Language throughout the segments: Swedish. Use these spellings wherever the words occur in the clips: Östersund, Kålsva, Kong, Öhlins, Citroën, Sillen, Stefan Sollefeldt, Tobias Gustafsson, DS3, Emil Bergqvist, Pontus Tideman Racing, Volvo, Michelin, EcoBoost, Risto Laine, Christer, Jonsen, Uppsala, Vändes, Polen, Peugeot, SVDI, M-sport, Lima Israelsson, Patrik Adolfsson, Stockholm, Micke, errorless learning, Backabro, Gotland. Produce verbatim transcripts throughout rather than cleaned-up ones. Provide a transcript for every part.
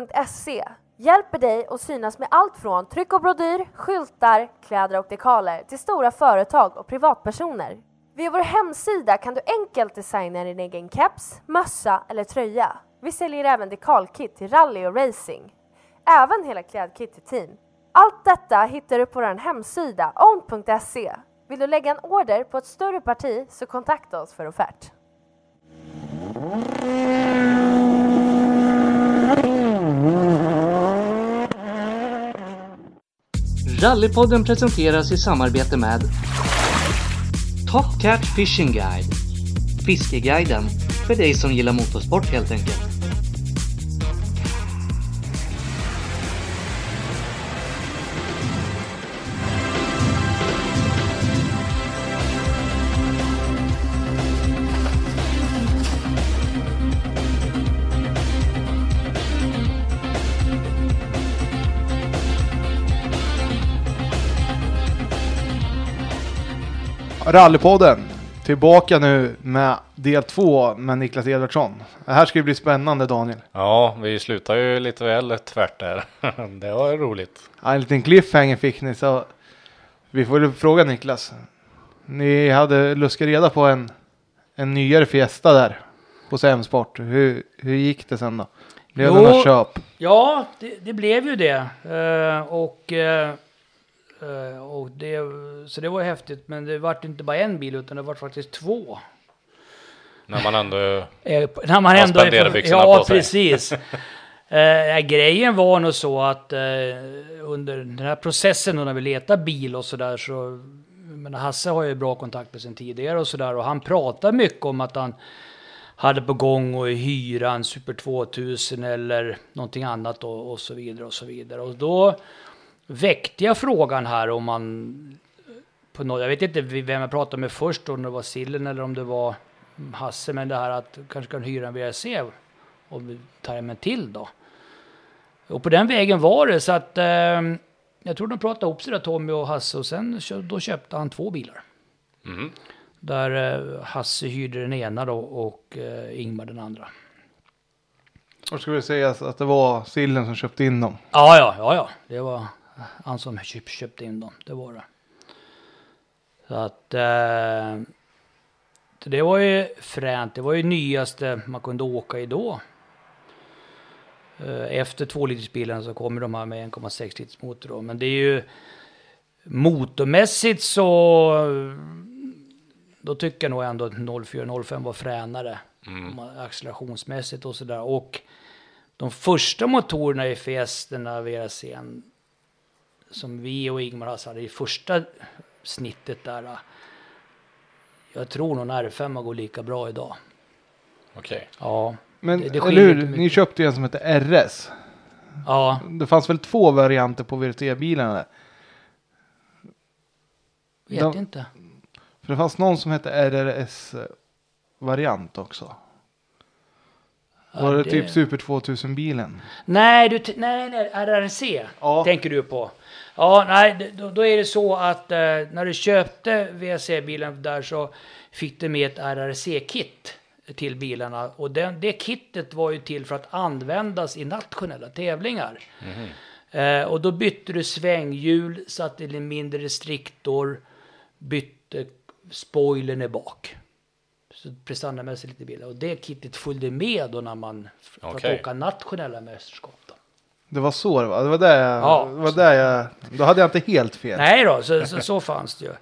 owned punkt se hjälper dig att synas med allt från tryck och brodyr, skyltar, kläder och dekaler till stora företag och privatpersoner. Via vår hemsida kan du enkelt designa din egen keps, mössa eller tröja. Vi säljer även dekalkit till rally och racing. Även hela klädkit till team. Allt detta hittar du på vår hemsida owned punkt se. Vill du lägga en order på ett större parti så kontakta oss för offert. Rallypodden presenteras i samarbete med Top Cat Fishing Guide. Fiskeguiden för dig som gillar motorsport helt enkelt. Rallypodden, tillbaka nu med del två med Niklas Edvardsson. Det här ska ju bli spännande, Daniel. Ja, vi slutar ju lite väl tvärt där. Det var roligt. Ja, en liten cliffhanger fick ni, så vi får ju fråga Niklas. Ni hade luskat reda på en, en nyare fiesta där hos M-sport. Hur, hur gick det sen då? Blev jo, det några köp? Ja, det, det blev ju det. Uh, och... Uh... Uh, och det, så det var häftigt, men det var inte bara en bil utan det var faktiskt två. När man ändå när man ändå är, ja precis. uh, grejen var nog så att uh, under den här processen när vi letar bil och så där, så men Hasse har ju bra kontakt med sen tidigare och så där, och han pratar mycket om att han hade på gång och hyra en Super tvåtusen eller någonting annat och, och så vidare och så vidare. Och då väckte jag frågan här om man på något, jag vet inte vem jag pratade med först, om det var Sillen eller om det var Hasse, men det här att kanske kan hyra en V R C och ta en till då. Och på den vägen var det, så att eh, jag tror de pratade ihop sig där, Tommy och Hasse, och sen då köpte han två bilar. Mm. Där eh, Hasse hyrde den ena då och eh, Ingmar den andra. Och ska vi säga att det var Sillen som köpte in dem? Ja, ja, ja, ja. Det var han som köp, köpte in dem, det var det. Så att eh, det var ju fränt, det var ju nyaste man kunde åka i då. Eh, efter två-litersbilarna så kommer de här med en komma sex liters motor då. Men det är ju motormässigt, så då tycker jag nog ändå att noll fyra noll fem var fränare. Mm. Accelerationsmässigt och sådär. Och de första motorerna i festerna vi har sen, som vi och Ingmar Hasse hade i första snittet där, jag tror någon R fem går lika bra idag. Okej. Okay. Ja. Men det, det eller hur, ni köpte en som heter R S. Ja. Det fanns väl två varianter på V R T-bilarna där? Vet de, inte. För det fanns någon som hette R R S-variant också. Ja, var det, det typ Super tvåtusen-bilen? Nej, du t- nej, nej, R R C ja. Tänker du på. Ja, nej, då, då är det så att eh, när du köpte V R C-bilen där, så fick du med ett R R C-kit till bilarna. Och den, det kittet var ju till för att användas i nationella tävlingar. Mm-hmm. Eh, och då bytte du svänghjul, satte en mindre restriktor, bytte spoilern i bak. Så prestanda med sig lite bilar. Och det kittet följde med då när man okay. för att åka nationella mästerskap då. Det var så det var. Det var där jag, ja, det var där jag, då hade jag inte helt fel. Nej då, så, så, så fanns det ju.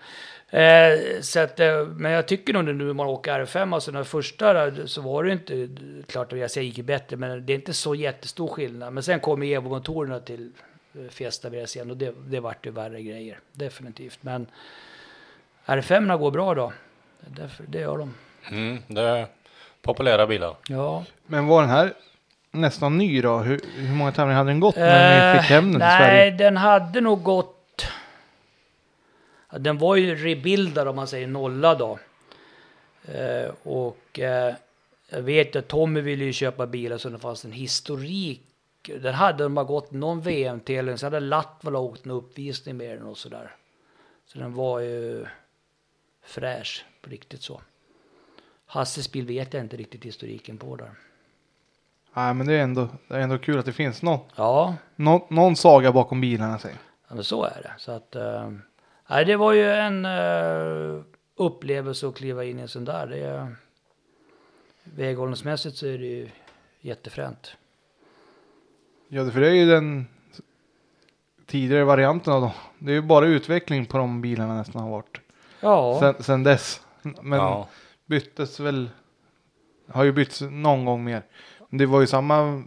Eh, så att, men jag tycker nog nu när man åker R fem, alltså den första där, så var det inte, klart att jag säger gick bättre, men det är inte så jättestor skillnad. Men sen kom Evo-kontorerna till Fiesta V R C och det, det vart ju värre grejer. Definitivt. Men R fem går bra då. Därför, det gör de. Mm, det är populära bilar. Ja. Men var den här nästan ny då? Hur, hur många tävlingar hade den gått när uh, ni fick hem den? Nej, den hade nog gått... Ja, den var ju rebildad, om man säger nolla då. Uh, och uh, jag vet att Tommy ville ju köpa bilar så det fanns en historik. Den hade de bara gått någon V M-tävling, så hade Latvala åkt en uppvisning med den och sådär. Så den var ju fräsch på riktigt så. Hasses bil vet jag inte riktigt historiken på där. Nej, men det är ändå, det är ändå kul att det finns någon, ja. någon, någon saga bakom bilarna. Sig. Ja, men så är det. Så att, eh, nej, det var ju en eh, upplevelse att kliva in i en sån där. Det är, väghållningsmässigt så är det ju jättefränt. Ja, för det är ju den tidigare varianten av dem. Det är ju bara utveckling på de bilarna nästan har varit. Ja. Sen, sen dess. Men ja. byttes väl... Har ju bytts någon gång mer. Det var ju samma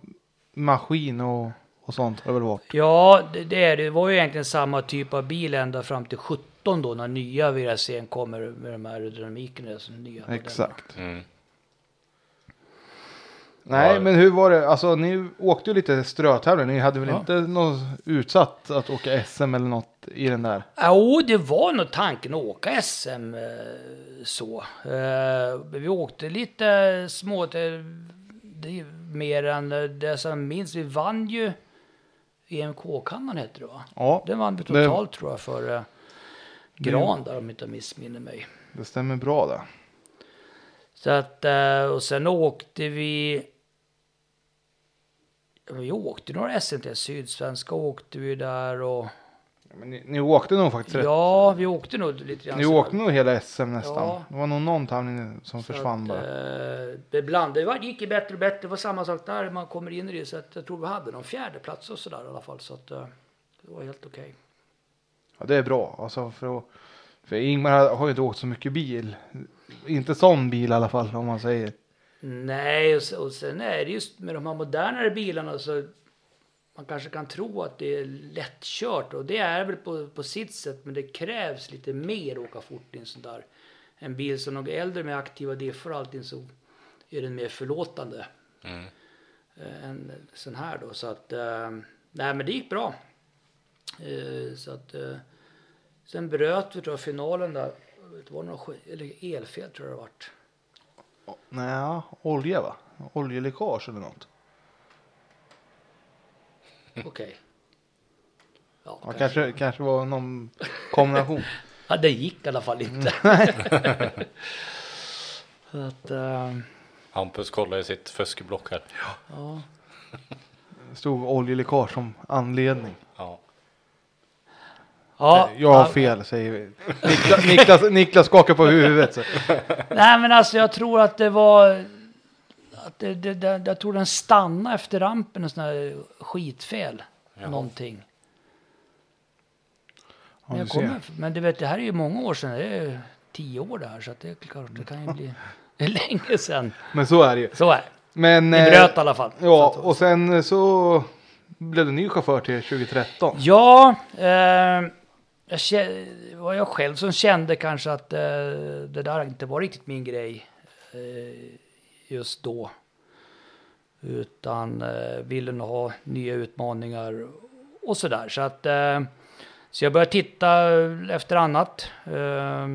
maskin och, och sånt har väl varit. Ja, det, det är det. Det var ju egentligen samma typ av bil ända fram till sjutton då. När nya V R C kommer med de här aerodynamikerna. Nya. Exakt. Mm. Nej, ja. Men hur var det? Alltså, ni åkte ju lite strötävling. Ni hade väl ja. inte något utsatt att åka S M eller något i den där? Jo, det var nog tanken att åka S M så. Vi åkte lite små... Det är mer än det som minns. Vi vann ju E M K-kammaren heter det, va? Ja. Den vann vi totalt det... tror jag för uh, Gran där, om inte missminner mig. Det stämmer bra där. Så att, uh, och sen åkte vi vi åkte några S M T, Sydsvenska åkte vi där och men ni, ni åkte nog faktiskt rätt. Ja, vi åkte nog lite grann. Ni åkte nog hela S M nästan. Ja. Det var nog någon tävling som så försvann att, bara. Eh, det blandade. Det gick ju bättre och bättre. Det var samma sak där. Man kommer in i det. Så att jag tror vi hade någon fjärde plats och sådär i alla fall. Så att eh, det var helt okej. Okay. Ja, det är bra. Alltså för, för Ingmar har ju inte åkt så mycket bil. Inte sån bil i alla fall om man säger. Nej, och, och sen är det just med de här modernare bilarna så... Man kanske kan tro att det är lättkört och det är väl på, på sitt sätt, men det krävs lite mer att åka fort i en sån där. En bil som något äldre med aktiva differ och allting så är den mer förlåtande mm. äh, än sån här då. Så att, äh, nej men det gick bra. Äh, så att, äh, sen bröt vi tror jag finalen där, det var några eller elfel tror jag det vart. Nej, olja va? Oljeläckage eller något. Okej. Okay. Ja, ja, kanske. kanske kanske var någon kombination. Ja, det gick i alla fall inte. Att, uh... Hampus kollar i sitt fuskeblock här. Ja. Stod oljeläckage som anledning. Ja. Ja, jag har fel, säger vi. Niklas, Niklas, Niklas skakar på huvudet. Så. Nej, men alltså jag tror att det var... Att det, det, det, jag tror den stannade efter rampen och sån här skitfel. Ja. Någonting. Men, jag kommer, men du vet, det här är ju många år sedan. Det är tio år där, så att det, det kan ju bli det är länge sedan. Men så är det ju. Så är det. Men, det bröt i alla fall. Ja, och sen så blev du ny chaufför till tjugo tretton. Ja, eh, jag kände, det var jag själv som kände kanske att eh, det där inte var riktigt min grej. Eh, just då utan eh, ville nog ha nya utmaningar och sådär så att eh, så jag började titta efter annat eh,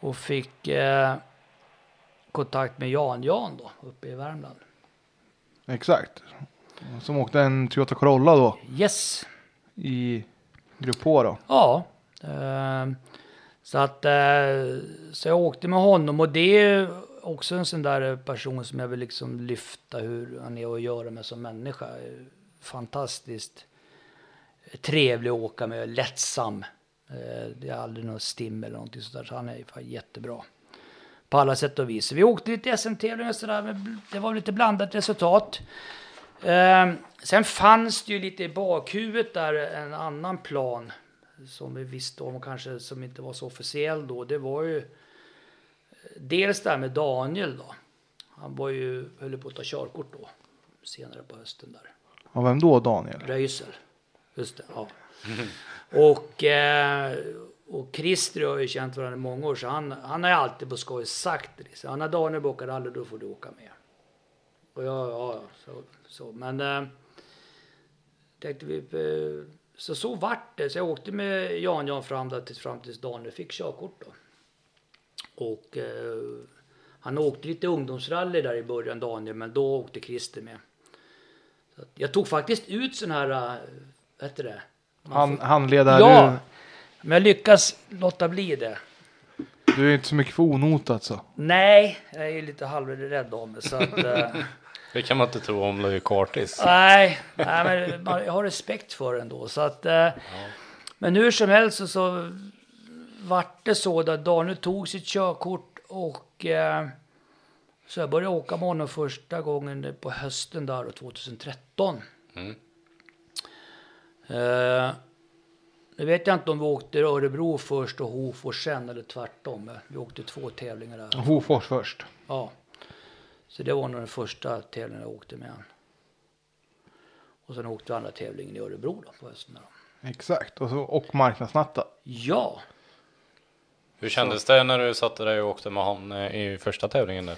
och fick eh, kontakt med Jan-Jan då uppe i Värmland. Exakt. Som åkte en Toyota Corolla då. Yes. I grupp H då. Ja. Eh, så att eh, så jag åkte med honom och det också en sån där person som jag vill liksom lyfta hur han är och göra med som människa. Fantastiskt trevlig att åka med, lättsam. Det är aldrig någon stim eller någonting sådär. Så han är jättebra på alla sätt och vis. Vi åkte lite S M-tävlingar och sådär, men det var lite blandat resultat. Sen fanns det ju lite i bakhuvudet där en annan plan som vi visste om och kanske som inte var så officiell då. Det var ju dels där med Daniel då. Han var ju, höll på att ta körkort då. Senare på hösten där. Ja, vem då Daniel? Gröjsel. Just det, ja. Mm. Och, eh, och Christer har ju känt varandra i många år. Så han, han har ju alltid på skoj sagt det. Han har Daniel bokar aldrig, då får du åka med. Och jag, ja, så. så. Men eh, tänkte vi, eh, så så vart det. Så jag åkte med Jan-Jan fram där tills, fram tills Daniel fick körkort då. Och eh, han åkte lite ungdomsrally där i början Daniel, men då åkte Christer med. Så att jag tog faktiskt ut sån här, vad heter det? Han, får... Handledare? Ja, du... men jag lyckas låta bli det. Du är inte så mycket för onot alltså? Nej, jag är lite halvrädd om det. Så att, eh, Det kan man inte tro om det är kartis. Nej, nej, men man, jag har respekt för det ändå. Så att, eh, ja. Men hur som helst så, så vart det så att Daniel tog sitt körkort och eh, så jag började åka med honom första gången på hösten där tjugotretton. Mm. Eh, nu vet jag inte om vi åkte Örebro först och Hovfors sen eller tvärtom. Vi åkte två tävlingar där. Hovfors först. Ja. Så det var nog den första tävlingen jag åkte med han. Och sen åkte vi andra tävlingen i Örebro då på hösten. Då. Exakt. Och, så, och marknadsnatta. Ja. Hur kändes så. Det när du satte dig och åkte med han i första tävlingen där?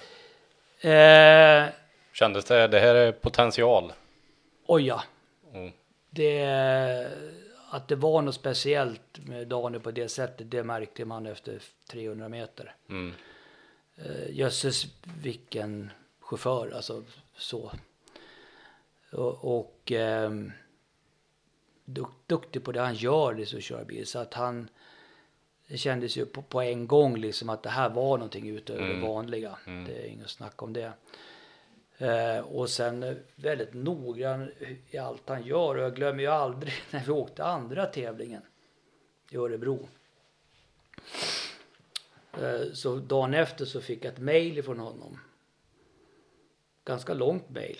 Eh, kändes det, det här är potential? Oj ja. Mm. Det, att det var något speciellt med Daniel på det sättet, det märkte man efter trehundra meter. Mm. Jösses, vilken chaufför, alltså så. Och, och eh, dukt, duktig på det han gör, det liksom, så kör bil. Så att han, det kändes ju på, på en gång liksom att det här var någonting utöver mm. det vanliga. Mm. Det är inget snack om det. Eh, och sen väldigt noggrann i allt han gör. Och jag glömmer ju aldrig när vi åkte andra tävlingen i Örebro. Så dagen efter så fick jag ett mejl från honom. Ganska långt mejl.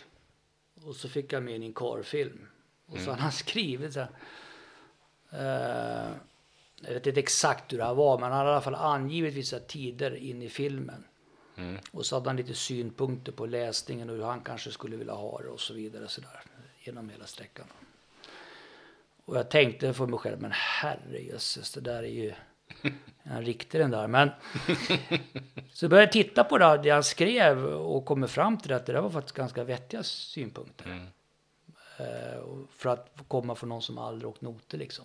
Och så fick jag med en karfilm. Och så mm. hade han skrivit så här. Eh, jag vet inte exakt hur det här var. Men han hade i alla fall angivit vissa tider in i filmen. Mm. Och så hade han lite synpunkter på läsningen. Och hur han kanske skulle vilja ha det och så vidare. Så där, genom hela sträckan. Och jag tänkte för mig själv. Men herrejösses, det där är ju... Han riktade den där, men så började jag titta på det, det han skrev och kommer fram till det, att det där var faktiskt ganska vettiga synpunkter mm. uh, för att komma från någon som aldrig åkt noter liksom.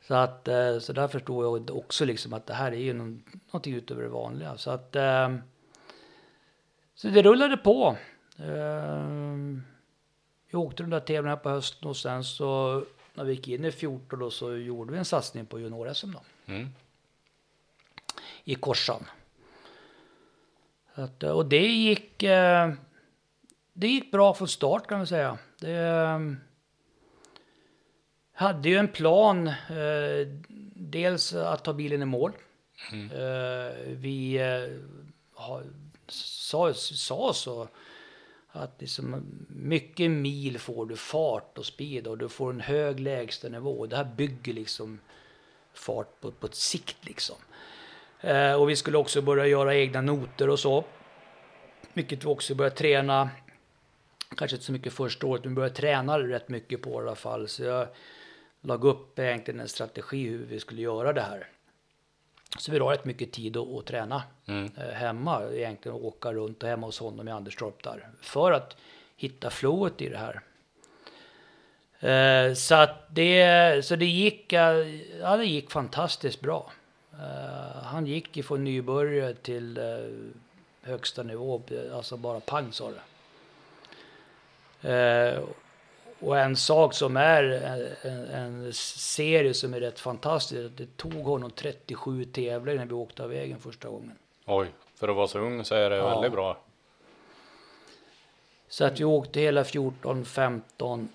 Så att uh, så där förstår jag också liksom att det här är ju någon, någonting utöver det vanliga, så att uh, så det rullade på. Uh, jag åkte de där tävlingarna på hösten och sen så när vi gick in i fjorton då så gjorde vi en satsning på junior-S M då. Mm. I Korsan. Att, och det gick det gick bra från start kan man säga. Det hade ju en plan dels att ta bilen i mål. Mm. Vi sa, sa så att liksom mycket mil får du fart och speed och du får en hög lägstanivå. Det här bygger liksom fart på, på ett sikt liksom. Eh, och vi skulle också börja göra egna noter och så. Mycket vi också började träna. Kanske inte så mycket första året, men började träna rätt mycket på i alla fall. Så jag lag upp egentligen en strategi hur vi skulle göra det här. Så vi har rätt mycket tid att, att träna mm. hemma. Egentligen åka runt och hemma hos honom i Anderstorp där. För att hitta flowet i det här. Eh, så att det, så det, gick, ja, det gick fantastiskt bra. Eh, han gick ifrån nybörjare till eh, högsta nivå. Alltså bara pang sa det. Eh, och en sak som är en, en serie som är rätt fantastisk, det tog honom trettiosju tävlingar när vi åkte av vägen första gången. Oj, för att vara så ung så är det ja. Väldigt bra. Så att vi åkte hela fjorton, femton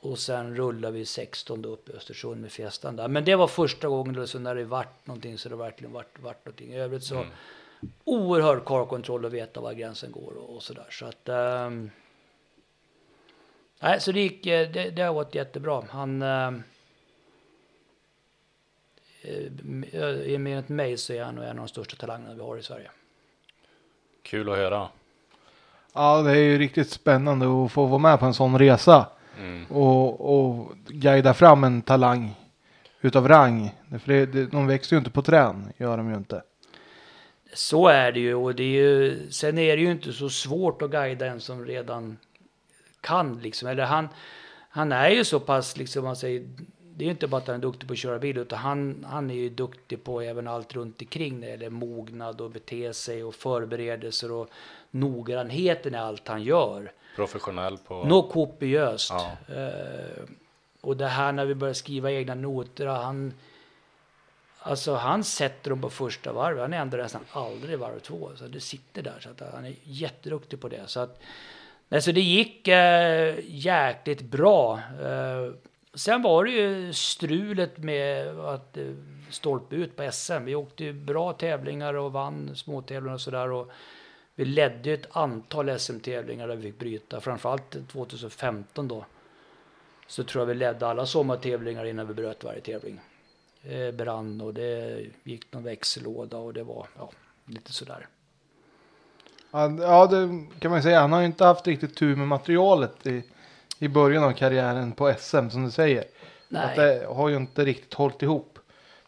och sen rullade vi sexton då upp i Östersund med festan där. Men det var första gången då, så när det vart någonting så det verkligen vart, vart någonting. I övrigt så mm. oerhörd karkontroll och veta var gränsen går och, och sådär. Så att... Um, Nej, så det gick, det, det har varit jättebra. Han, eh, enligt mig så är han en av de största talangerna vi har i Sverige. Kul att höra. Ja, det är ju riktigt spännande att få vara med på en sån resa. Mm. Och, och guida fram en talang utav rang. För det, det, de växer ju inte på trän, gör de ju inte. Så är det ju. Och det är ju, sen är det ju inte så svårt att guida en som redan... kan liksom, eller han han är ju så pass liksom, man säger, det är ju inte bara att han är duktig på att köra bil utan han, han är ju duktig på även allt runt omkring det, eller mognad och bete sig och förberedelser och noggrannheten i allt han gör. Professionell på... Något kopiöst. Ja. Uh, och det här när vi börjar skriva egna noter, han Alltså han sätter dem på första varv. Han ändrar nästan aldrig varv två. Så det sitter där. Så att han är jätteduktig på det. Så att, alltså det gick eh, jäkligt bra. Eh, sen var det ju strulet med att eh, stolpa ut på S M. Vi åkte ju bra tävlingar och vann småtävlingar och sådär. Och vi ledde ett antal S M-tävlingar där vi fick bryta. Framförallt tjugohundrafemton då. Så tror jag vi ledde alla sommartävlingar innan vi bröt varje tävling. Eh, brann och det gick någon växellåda och det var ja, lite sådär. Ja, det kan man säga. Han har ju inte haft riktigt tur med materialet i, i början av karriären på S M, som du säger. Nej. Att det har ju inte riktigt hållit ihop.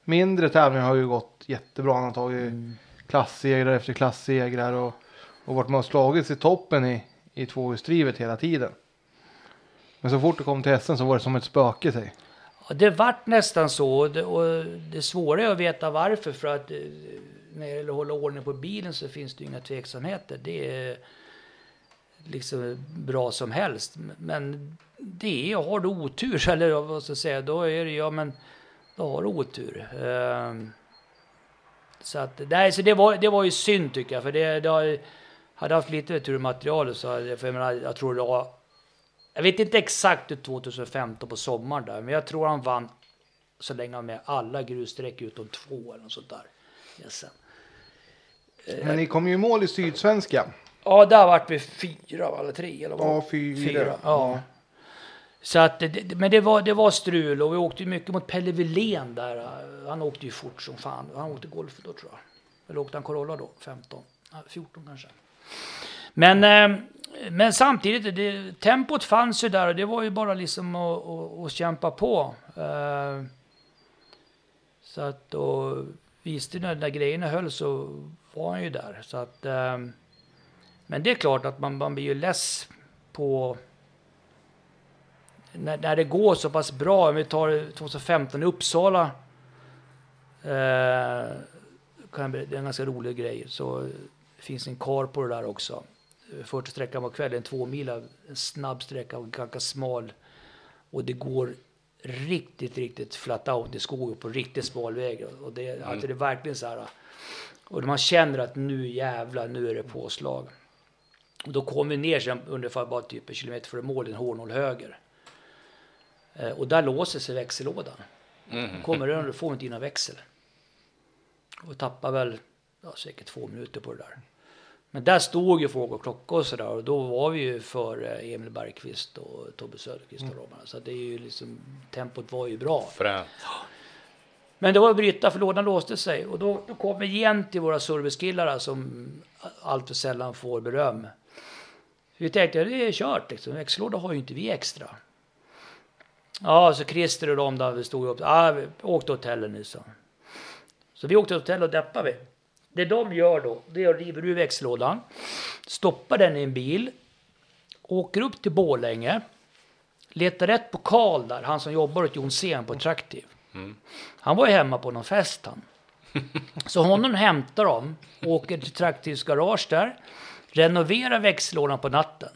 Mindre tävlingar har ju gått jättebra. Han har tagit mm. klasssegrar efter klasssegrar och, och vart man har slagits i toppen i, i tvåhjulsdrivet hela tiden. Men så fort det kom till S M så var det som ett spöke sig. Ja, det vart nästan så. Och det, och det svåra är att veta varför, för att när det gäller att hålla ordning på bilen så finns det ju inga tveksamheter. Det är liksom bra som helst. Men det är, har du otur, eller vad ska jag säga, då är det, ja men då har du otur. Så att, nej, så det var, det var ju synd tycker jag, för det, det har, hade haft lite tur i materialet så hade, för jag menar, jag tror det var, jag vet inte exakt hur tjugohundrafemton på sommaren där, men jag tror han vann så länge han med alla grussträck utom två eller något sånt där. Yes. Men ni kom ju i mål i Sydsvenska. Ja, där vart vi fyra alla tre eller vad? Ja, fyra. fyra. Ja. Så att men det var det var strul och vi åkte ju mycket mot Pelle Wilén där. Han åkte ju fort som fan. Han åkte golf då tror jag. Eller åkte han Corolla då? femton, fjorton kanske. Men men samtidigt det, tempot fanns ju där och det var ju bara liksom att, att, att kämpa på. Så att och visste när den där grejerna höll så var han ju där. Så att, eh, men det är klart att man, man blir ju less på när, när det går så pass bra. Om vi tar tjugohundrafemton i Uppsala. Eh, kan, det är en ganska rolig grej. Så finns en kar på det där också. Första sträckan var kvällen, två mil. En snabb sträcka och ganska smal. Och det går riktigt, riktigt flat out i skogen på riktigt smal väg och det, mm. alltså det är verkligen så här och man känner att nu jävla nu är det påslag och då kommer vi ner sen ungefär bara typ en kilometer före mål en hårnål höger eh, och där låser sig växellådan mm. då kommer den, då får inte in någon växel och tappar väl ja, säkert två minuter på det där men där stod ju folk och klocka och sådär och då var vi ju för Emil Bergqvist och Tobbe Söderqvist och Roman. Så det är ju liksom, tempot var ju bra. Främt. Men det var att bryta för lådan låste sig och då, då kom vi igen till våra servicekillar som allt för sällan får beröm. Vi tänkte, det är kört liksom, växellåda har ju inte vi extra. Ja, så Christer och de där vi stod upp, ah, vi åkte hotellen nu så. Så vi åkte hotell och deppade vi. Det de gör då, det är att riva ur växellådan, stoppar den i en bil, åker upp till Borlänge, letar rätt på Karl där, han som jobbar åt Jonsen på Traktiv. Mm. Han var ju hemma på någon fest han. Så honom hämtar de, åker till Traktivs garage där, renoverar växellådan på natten,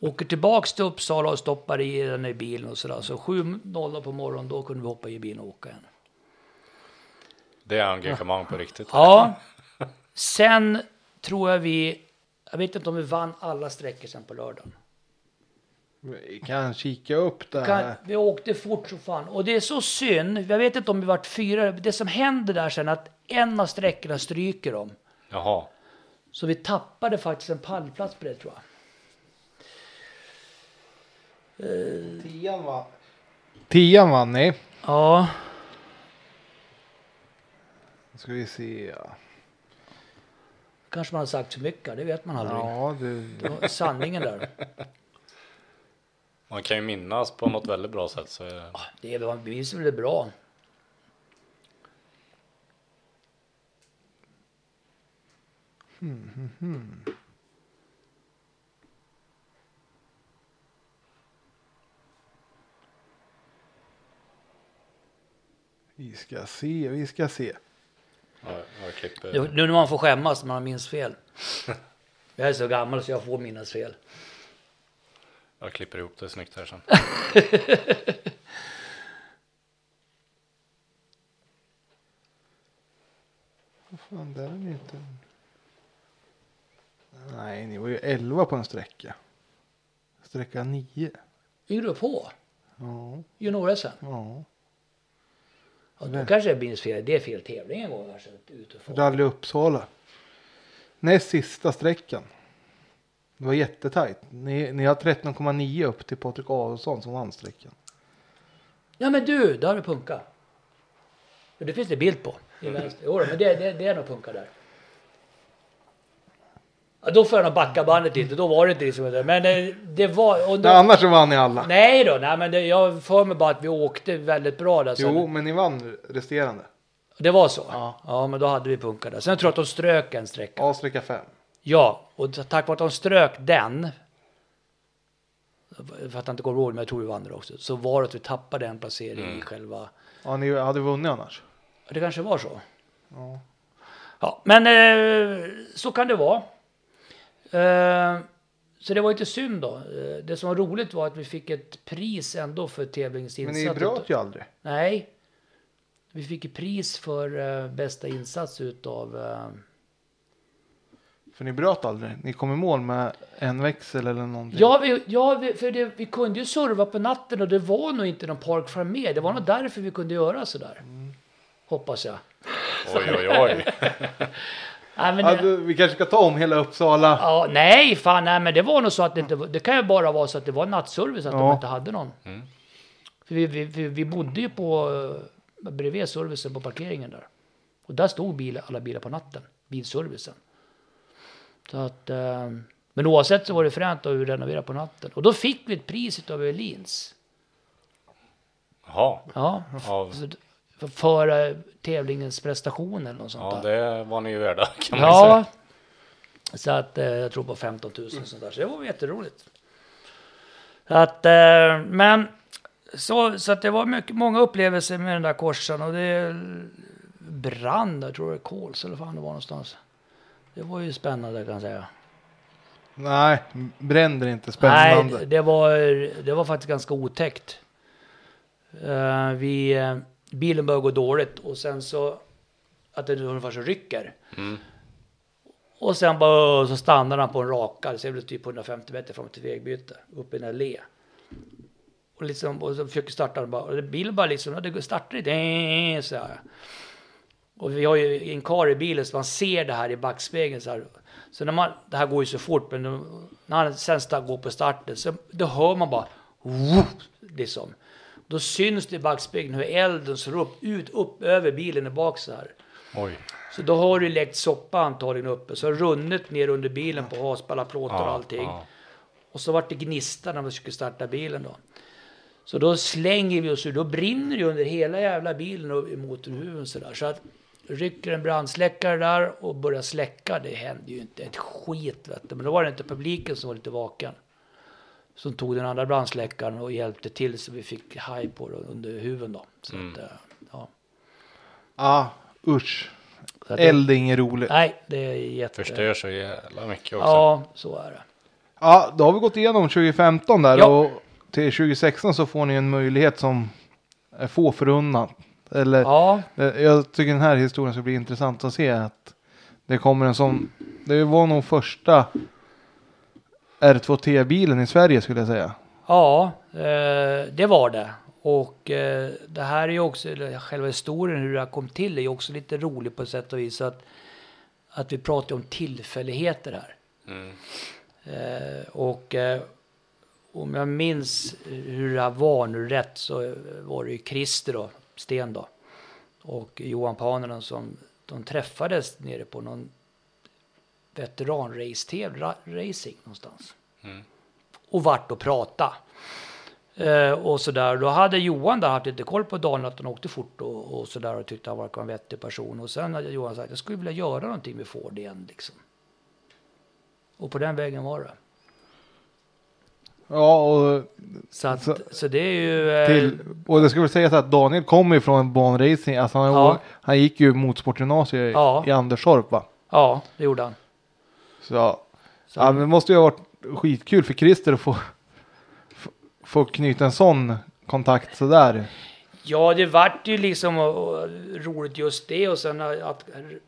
åker tillbaks till Uppsala och stoppar i den i bilen och sådär. Så sju noll på morgonen, då kunde vi hoppa i bilen och åka igen. Det är engagemang på riktigt. Ja. Sen tror jag vi... Jag vet inte om vi vann alla sträckor sen på lördagen. Vi kan kika upp där. Kan, vi åkte fort så fan. Och det är så synd. Jag vet inte om vi vart fyra. Det som hände där sen att en av sträckorna stryker dem. Jaha. Så vi tappade faktiskt en pallplats på det tror jag. Tian vann. Tian vann ni. Ja. Ska vi se. Ja. Kanske man har sagt för mycket, det vet man aldrig. Ja, det... det var sanningen där. Man kan ju minnas på något väldigt bra sätt. Så... Ja, det är bevis väl det bra. Mm, mm, mm. Vi ska se, vi ska se. Nu när man får skämmas man minns fel. Jag är så gammal så jag får minnas fel. Jag klipper ihop det snyggt här sen. fan, där är ni inte. Nej, ni var ju elva på en sträcka. Sträcka nio. Är du på? Ja. Ju några sen? Ja. Ja, då kanske det blir fel. Det är fel tävling en gång. Rally Uppsala. Näst sista sträckan. Det var jättetajt. Ni, ni har tretton komma nio upp till Patrik Adolfsson som vann sträckan. Ja men du, där har du punka. Det finns det bild på. I vänster. Jo, men det, det, det är nog punka där. Ja, då får jag nog backa bandet lite. Då var det inte liksom. Men det var... Och då, ja, annars så vann ni alla. Nej då. Nej, men det, jag för mig bara att vi åkte väldigt bra där. Sen. Jo, men ni vann resterande. Det var så? Ja. Ja, men då hade vi punka där. Sen tror jag att de strök en sträcka. Ja, sträcka fem. Ja, och tack vare att de strök den, för att jag inte går råd, men jag tror vi vann det också, så var det att vi tappade en placering mm. i själva... Ja, ni hade vunnit annars. Det kanske var så. Ja. Ja, men eh, så kan det vara. Eh, så det var inte synd då. Det som var roligt var att vi fick ett pris ändå för tävlingsinsats. Men ni bröt ju aldrig. Nej. Vi fick ett pris för eh, bästa insats utav... Eh, För ni bröt aldrig. Ni kom i mål med en växel eller någonting. Ja, vi, ja vi, för det, vi kunde ju surva på natten och det var nog inte någon park fram med. Det var nog därför vi kunde göra sådär. Mm. Hoppas jag. Oj, oj, oj. Nej, men det, alltså, vi kanske ska ta om hela Uppsala. Ja, nej, fan. Nej, men det var nog så att det inte... Det kan ju bara vara så att det var nattservice, att ja. De inte hade någon. Mm. För vi, vi, vi bodde ju på bredvid servicen på parkeringen där. Och där stod bil, alla bilar på natten. Vid servicen. Så att, eh, men oavsett så var det fränt att renovera på natten. Och då fick vi ett pris av Öhlins. Jaha. Ja, ja. För, för eh, tävlingens prestation eller något sånt där. Ja, det var ni ju värda kan man ja. Säga. Så att eh, jag tror på femton tusen mm. sånt där. Så det var jätteroligt. Så att, eh, men så, så att det var mycket, många upplevelser med den där korsen. Och det brann, jag tror det är Kåls eller fan det var någonstans. Det var ju spännande kan jag säga. Nej, brände inte spännande. Nej, det var, det var faktiskt ganska otäckt. Uh, vi, uh, bilen började gå dåligt och sen så att det ungefär så rycker. Mm. Och sen bara så stannade han på en rakare, så det blev typ hundrafemtio meter fram till vägbyte, upp i en allé. Och liksom och så försöker starta den bara, och bilen bara liksom, det startade det så här. Och vi har ju en kar i bilen så man ser det här i backspegeln. Så, här. Så när man, det här går ju så fort, men när han sen går på starten så då hör man bara woof, liksom. Då syns det i backspegeln hur elden slår upp, ut, upp över bilen i bak så här. Oj. Så då har du läckt soppa antagligen uppe. Så har runnit ner under bilen på haspalla, plåtar och allting. Ja, ja. Och så vart det gnista när man skulle starta bilen då. Så då slänger vi oss ur, då brinner det under hela jävla bilen och motorhuven så där. Så att rycker en brandsläckare där och börjar släcka, det hände ju inte ett skit vet du. Men då var det inte publiken som var lite vaken som tog den andra brandsläckaren och hjälpte till så vi fick haj på det under huven då. Så mm. att, ja. Ah, usch. Så att eld är inget roligt. Nej, det är jätte... Förstör så jävla mycket också. Ja, så är det. Ja, då har vi gått igenom tjugo femton där ja. Och till tjugo sexton så får ni en möjlighet som är få förunnat. Eller, ja. Jag tycker den här historien ska bli intressant att se att det kommer en sån, det var nog första R två T-bilen i Sverige skulle jag säga. Ja, eh, det var det. Och eh, det här är ju också, själva historien hur det här kom till är ju också lite rolig på ett sätt och vis att, att vi pratar om tillfälligheter här. Mm. Eh, och eh, om jag minns hur det här var nu rätt så var det ju Christer då, Sten då, och Johan Panoron som de träffades nere på någon veteran-racing någonstans. Mm. Och vart och prata. Eh, och sådär, då hade Johan där haft lite koll på dagen att han åkte fort och, och sådär och tyckte han var en vettig person. Och sen hade Johan sagt, jag skulle vilja göra någonting med Ford igen liksom. Och på den vägen var det. Ja, och så, att, så, så det är ju... Till, och det ska väl sägas att Daniel kommer ifrån banracing. Alltså han, ja. Han gick ju motorsportgymnasiet ja. I Anderstorp va? Ja, det gjorde han. Så, så. Ja, men det måste ju ha varit skitkul för Christer att få, få knyta en sån kontakt sådär. Ja, det vart ju liksom roligt just det, och sen att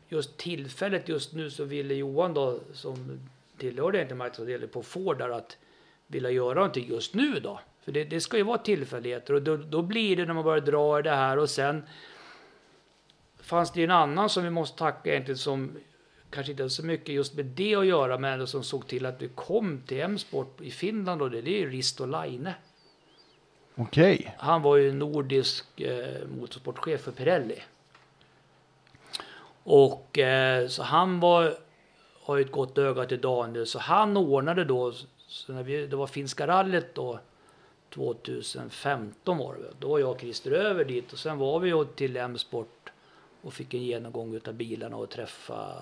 just tillfället just nu så ville Johan då, som tillhörde inte marknadsavdelningen på Ford där, att vilja göra någonting just nu då. För det, det ska ju vara tillfälligheter, och då, då blir det när man börjar dra i det här. Och sen fanns det ju en annan som vi måste tacka egentligen, som kanske inte så mycket just med det att göra, men ändå som såg till att vi kom till M-sport i Finland, och det, det är ju Risto Laine. Okej. Han var ju nordisk eh, motorsportchef för Pirelli. Och eh, så han var, har ju ett gott öga till Daniel, så han ordnade då, så när vi, det var finska rallet då, tjugohundrafemton var det. Då var jag och Christer över dit, och sen var vi ju till M-sport och fick en genomgång utav bilarna och träffa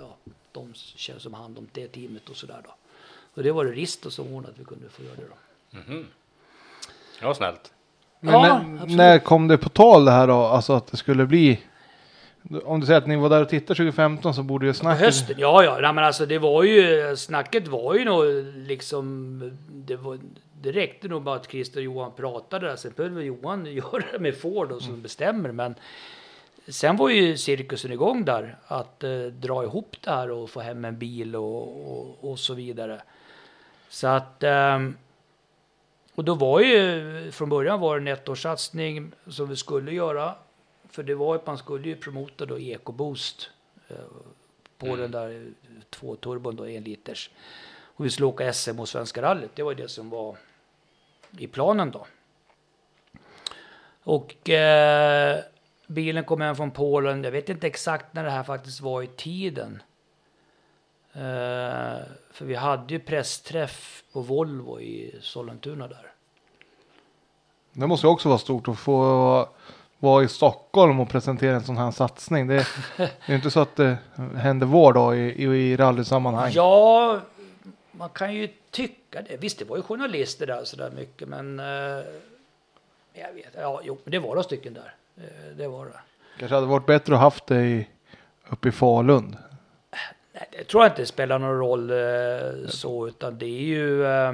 ja, de som hand om det teamet och sådär då. Och det var det Risto som ordnade att vi kunde få göra det då. Mm-hmm. Ja, snällt. Men ja, när, när kom det på tal det här då? Alltså att det skulle bli... Om du säger att ni var där och tittade tjugohundrafemton så borde ju snacket... Hösten, ja, ja. Nej, men alltså det var ju... Snacket var ju nog liksom... Det, var, det räckte nog bara att Christer och Johan pratade där. Sen behövde Johan göra det med Ford och som mm. bestämmer. Men sen var ju cirkusen igång där. Att eh, dra ihop det här och få hem en bil och, och, och så vidare. Så att... Eh, Och då var ju, från början var det en ettårssatsning som vi skulle göra. För det var ju att man skulle ju promota då EcoBoost eh, på mm. den där två turbon då, en liters. Och vi skulle åka S M och Svenska rallet. Det var det som var i planen då. Och eh, bilen kom hem från Polen. Jag vet inte exakt när det här faktiskt var i tiden. Eh, för vi hade ju pressträff på Volvo i Sollentuna där. Det måste också vara stort att få vara i Stockholm och presentera en sån här satsning. Det är, det är inte så att det händer vår dag i, i, i rallysammanhang. Ja, man kan ju tycka det. Visst, det var ju journalister där så där mycket, men eh, jag vet, ja, jo, det var några stycken där. Eh, det var det. Kanske hade varit bättre att haft det i, uppe i Falun. Nej, det tror jag inte spelar någon roll eh, så, utan det är ju... Eh,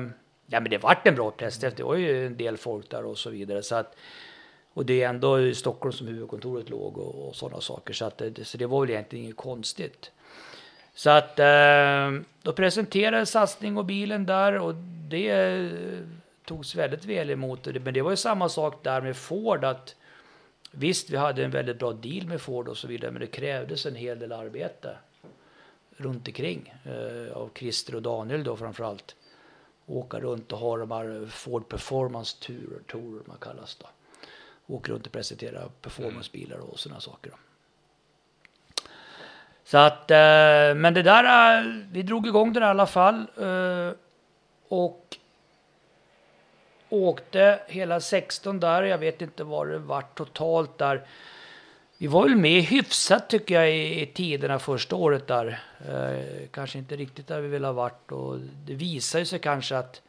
nej, men det vart en bra test, det var ju en del folk där och så vidare. Så att, och det är ändå i Stockholm som huvudkontoret låg och, och sådana saker. Så, att, så det var väl egentligen inget konstigt. Så att eh, då presenterade satsning och bilen där, och det eh, togs väldigt väl emot det. Men det var ju samma sak där med Ford, att visst, vi hade en väldigt bra deal med Ford och så vidare, men det krävdes en hel del arbete runt omkring eh, av Christer och Daniel då framförallt. Åka runt och ha de här Ford Performance Tour, tour man kallas då. Åka runt och presentera performancebilar och sådana saker då. Så att, eh, men det där, eh, vi drog igång det där i alla fall eh, och åkte hela sexton där. Jag vet inte vad det var totalt där. Vi var väl med hyfsat tycker jag i, i tiderna första året där. Eh, kanske inte riktigt där vi ville ha varit. Och det visar ju sig kanske att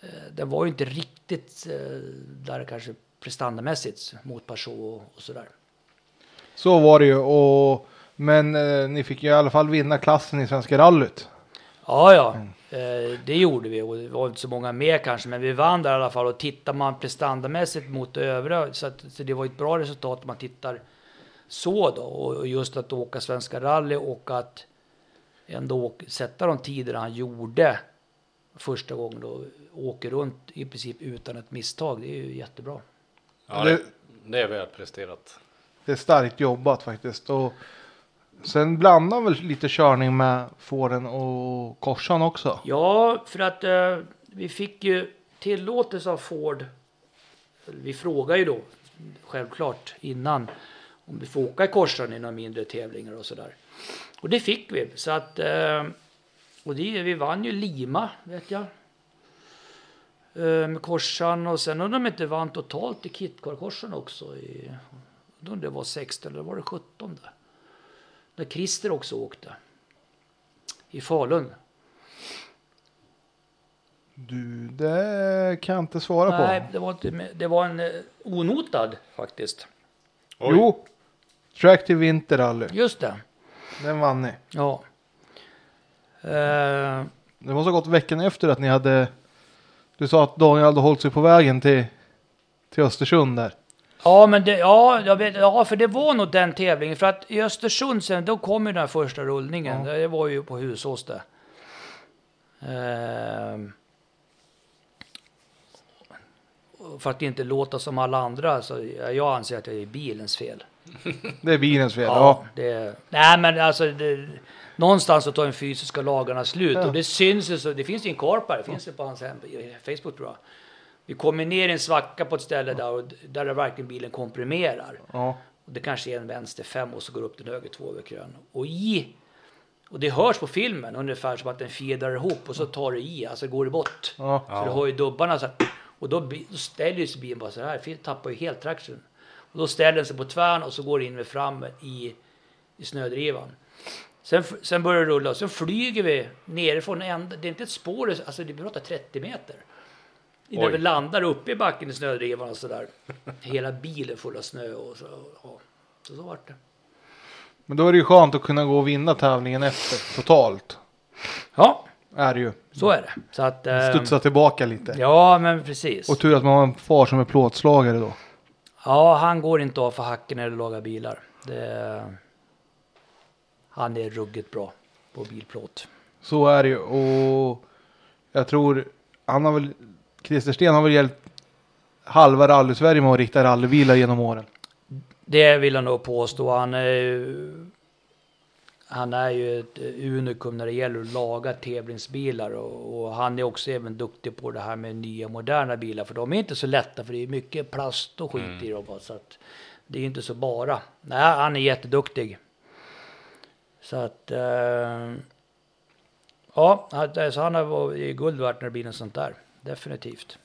eh, den var ju inte riktigt eh, där kanske prestandamässigt mot Peugeot och, och sådär. Så var det ju. Och, men eh, ni fick ju i alla fall vinna klassen i Svenska rallyt. Ja, ja. Mm. Eh, det gjorde vi. Och det var inte så många med kanske. Men vi vann där i alla fall. Och tittar man prestandamässigt mot det övriga. Så, att, så det var ett bra resultat om man tittar så då. Och, och just att åka Svenska rally. Och att ändå åka, sätta de tiderna han gjorde. Första gången då. Åker runt i princip utan ett misstag. Det är ju jättebra. Ja, det, det är väl presterat. Det är starkt jobbat faktiskt. Och sen blandade väl lite körning med Fåren och Korsan också? Ja, för att eh, vi fick ju tillåtelse av Ford. Vi frågade ju då, självklart, innan om vi får åka i Korsan i några mindre tävlingar och sådär. Och det fick vi. Så att, eh, och det, vi vann ju Lima, vet jag. Eh, med Korsan, och sen om de inte vann totalt i Kitcar-Korsan också. I, om det var sexton eller var det sjutton där. När Christer också åkte. I Falun. Du, det kan jag inte svara Nej, på. Nej, det var, inte, det var en onotad faktiskt. Oj. Jo, track till vinterrally. Just det. Den vann ni. Ja. Uh, det måste ha gått veckan efter att ni hade... Du sa att Daniel hade hållit sig på vägen till, till Östersund där. Ja, men det, ja, jag vet, ja, för det var nog den tävlingen. För att i Östersund sen, då kom ju den här första rullningen. Ja. Det var ju på Husås där. Ehm. För att inte låta som alla andra, så jag anser att det är bilens fel. Det är bilens fel, ja. ja. Det, nej, men alltså... Det, någonstans så tar de fysiska lagarna slut. Ja. Och det syns ju så. Det finns ju en korpare. Det finns ju på hans hem, Facebook tror jag. Vi kommer ner i en svacka på ett ställe där, och där det verkligen bilen komprimerar. Ja. Och det kanske är en vänster fem och så går upp den höger två över krön. Och i, och det hörs på filmen ungefär som att den fjädrar ihop och så tar det i, alltså går det bort. Ja. Så det har ju dubbarna så här, och då, då ställer sig bilen bara så här, tappar ju helt traction. Och då ställer den sig på tvären och så går in med fram i, i snödrivan. Sen, sen börjar det rulla och så flyger vi nerifrån en, det är inte ett spår, alltså det blir trettio meter. Innan vi landar uppe i backen i snödrivan och sådär. Hela bilen full av snö och så. Ja. Så, så var det. Men då är det ju skönt att kunna gå och vinna tävlingen efter, totalt. Ja. Är det ju. Så är det. Så att, eh, studsa tillbaka lite. Ja, men precis. Och tur att man har en far som är plåtslagare då. Ja, han går inte av för hacken eller lagar bilar. Det... Han är ruggigt bra på bilplåt. Så är det ju. Och jag tror han har väl, Christer Sten har väl hjälpt halva rally-Sverige med att rikta rallybilar genom åren. Det vill jag nog påstå. Han är ju, han är ju ett unikum när det gäller att laga tävlingsbilar. Och, och han är också även duktig på det här med nya moderna bilar. För de är inte så lätta, för det är mycket plast och skit mm. i dem. Så att det är inte så bara. Nej, han är jätteduktig. Så att, eh, ja, alltså han är guld värt när det blir en sånt där, definitivt.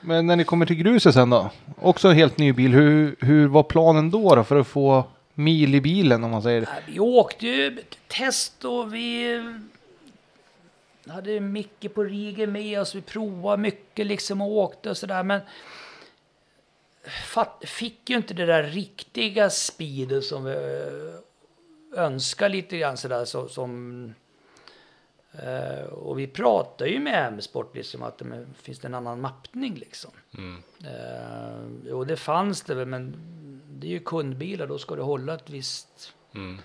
Men när ni kommer till gruset sen då, också en helt ny bil, hur, hur var planen då, då för att få mil i bilen om man säger? Nej, vi åkte ju test och vi hade Micke på Rigen med oss, vi provade mycket liksom och åkte och sådär, men fatt, fick ju inte det där riktiga speeden som vi önskar lite grann sådär så, som eh, och vi pratar ju med M-sport liksom att det finns en annan mappning liksom mm. eh, och det fanns det väl, men det är ju kundbilar, då ska det hålla ett visst mm.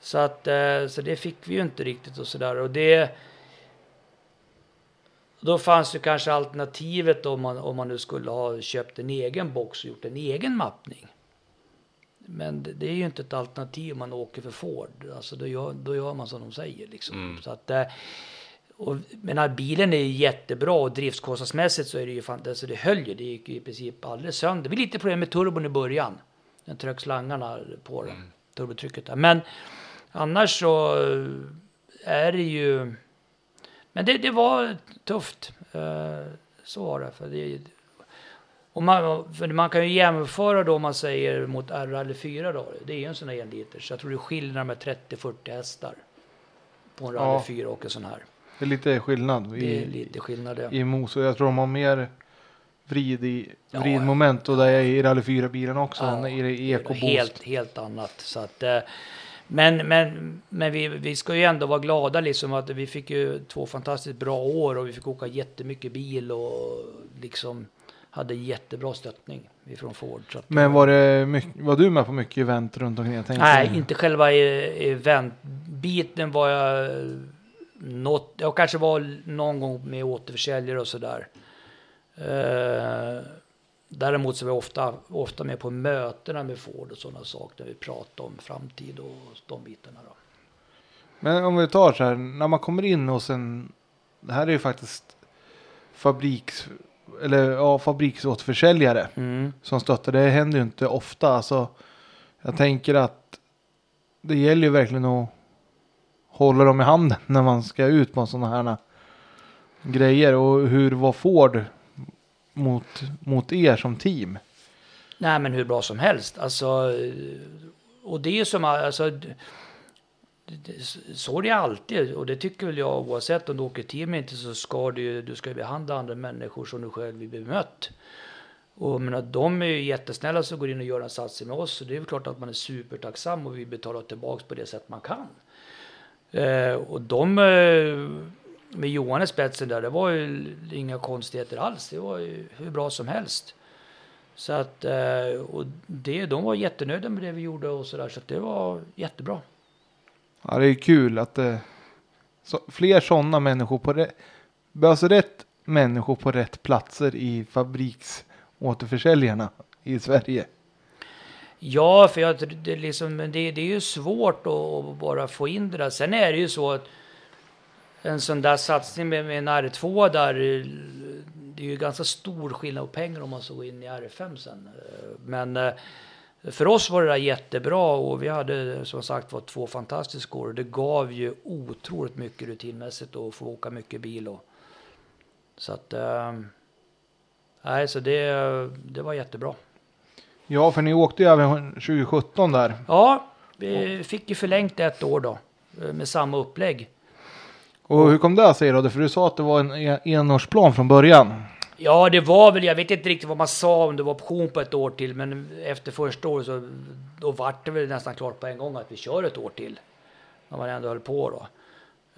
så att eh, så det fick vi ju inte riktigt och sådär, och det då fanns ju kanske alternativet om man, om man nu skulle ha köpt en egen box och gjort en egen mappning. Men det är ju inte ett alternativ om man åker för Ford. Alltså då gör, då gör man som de säger. Liksom. Mm. Så att, och, men här, bilen är ju jättebra och driftskostnadsmässigt så är det ju fantastiskt. Så det höll ju, det gick ju i princip alldeles sönder. Vi lite problem med turbon i början. Den tröck slangarna på den, mm. turbotrycket där. Men annars så är det ju... Men det, det var tufft. Så var det, för det... Och man, för man kan ju jämföra då, om man säger mot R L fyra då. Det är ju en sån här en liter. Så jag tror det är skillnad med trettio till fyrtio hästar på en ja, R L fyra och en sån här. Det är lite skillnad. I, det är lite skillnad det. I mos, och jag tror de har mer vrid i vridmoment och där är i R L fyra-bilen också. Ja, i, i EcoBoost. Helt, helt annat. Så att, men men, men vi, vi ska ju ändå vara glada liksom att vi fick ju två fantastiskt bra år och vi fick åka jättemycket bil och liksom... hade jättebra stöttning ifrån Ford. Så men var, det mycket, var du med på mycket event runt omkring? Jag nej, på. Inte själva eventbiten var jag något, jag kanske var någon gång med återförsäljare och sådär. Eh, däremot så var jag ofta, ofta med på mötena med Ford och sådana saker där vi pratade om framtid och de bitarna då. Men om vi tar så här, när man kommer in och sen, det här är ju faktiskt fabriks... eller ja, fabriksåterförsäljare mm. som stöttar, det händer ju inte ofta, alltså jag tänker att det gäller ju verkligen att hålla dem i handen när man ska ut på sådana här grejer. Och hur var Ford mot, mot er som team? Nej, men hur bra som helst alltså, och det är som alltså, så det är alltid, och det tycker väl jag oavsett om du åker team inte, så ska du, du ska behandla andra människor som du själv vill bli mött. Och men de är ju jättesnälla så går in och gör en satsning med oss, så det är väl klart att man är supertacksam och vi betalar tillbaka på det sätt man kan. Eh, och de med Johan i spetsen där, det var ju inga konstigheter alls, det var ju hur bra som helst. Så att, och det, de var jättenöjda med det vi gjorde och sådär, så att det var jättebra. Ja, det är kul att så, fler sådana människor på det, alltså rätt människor på rätt platser i fabriksåterförsäljarna i Sverige. Ja, för jag, det, liksom, det, det är ju svårt att, att bara få in det där. Sen är det ju så att en sån där satsning med, med en R två där, det är ju ganska stor skillnad på pengar om man så går in i R fem sen. Men för oss var det där jättebra och vi hade som sagt varit två fantastiska år. Det gav ju otroligt mycket rutinmässigt och få åka mycket bil. Och, så att, nej, så det, det var jättebra. Ja, för ni åkte ju även tjugosjutton där. Ja, vi fick ju förlängt ett år då med samma upplägg. Och hur kom det sig då? För du sa att det var en enårsplan från början. Ja, det var väl, jag vet inte riktigt vad man sa om det var option på ett år till. Men efter första året så då var det väl nästan klart på en gång att vi kör ett år till. När man ändå höll på då.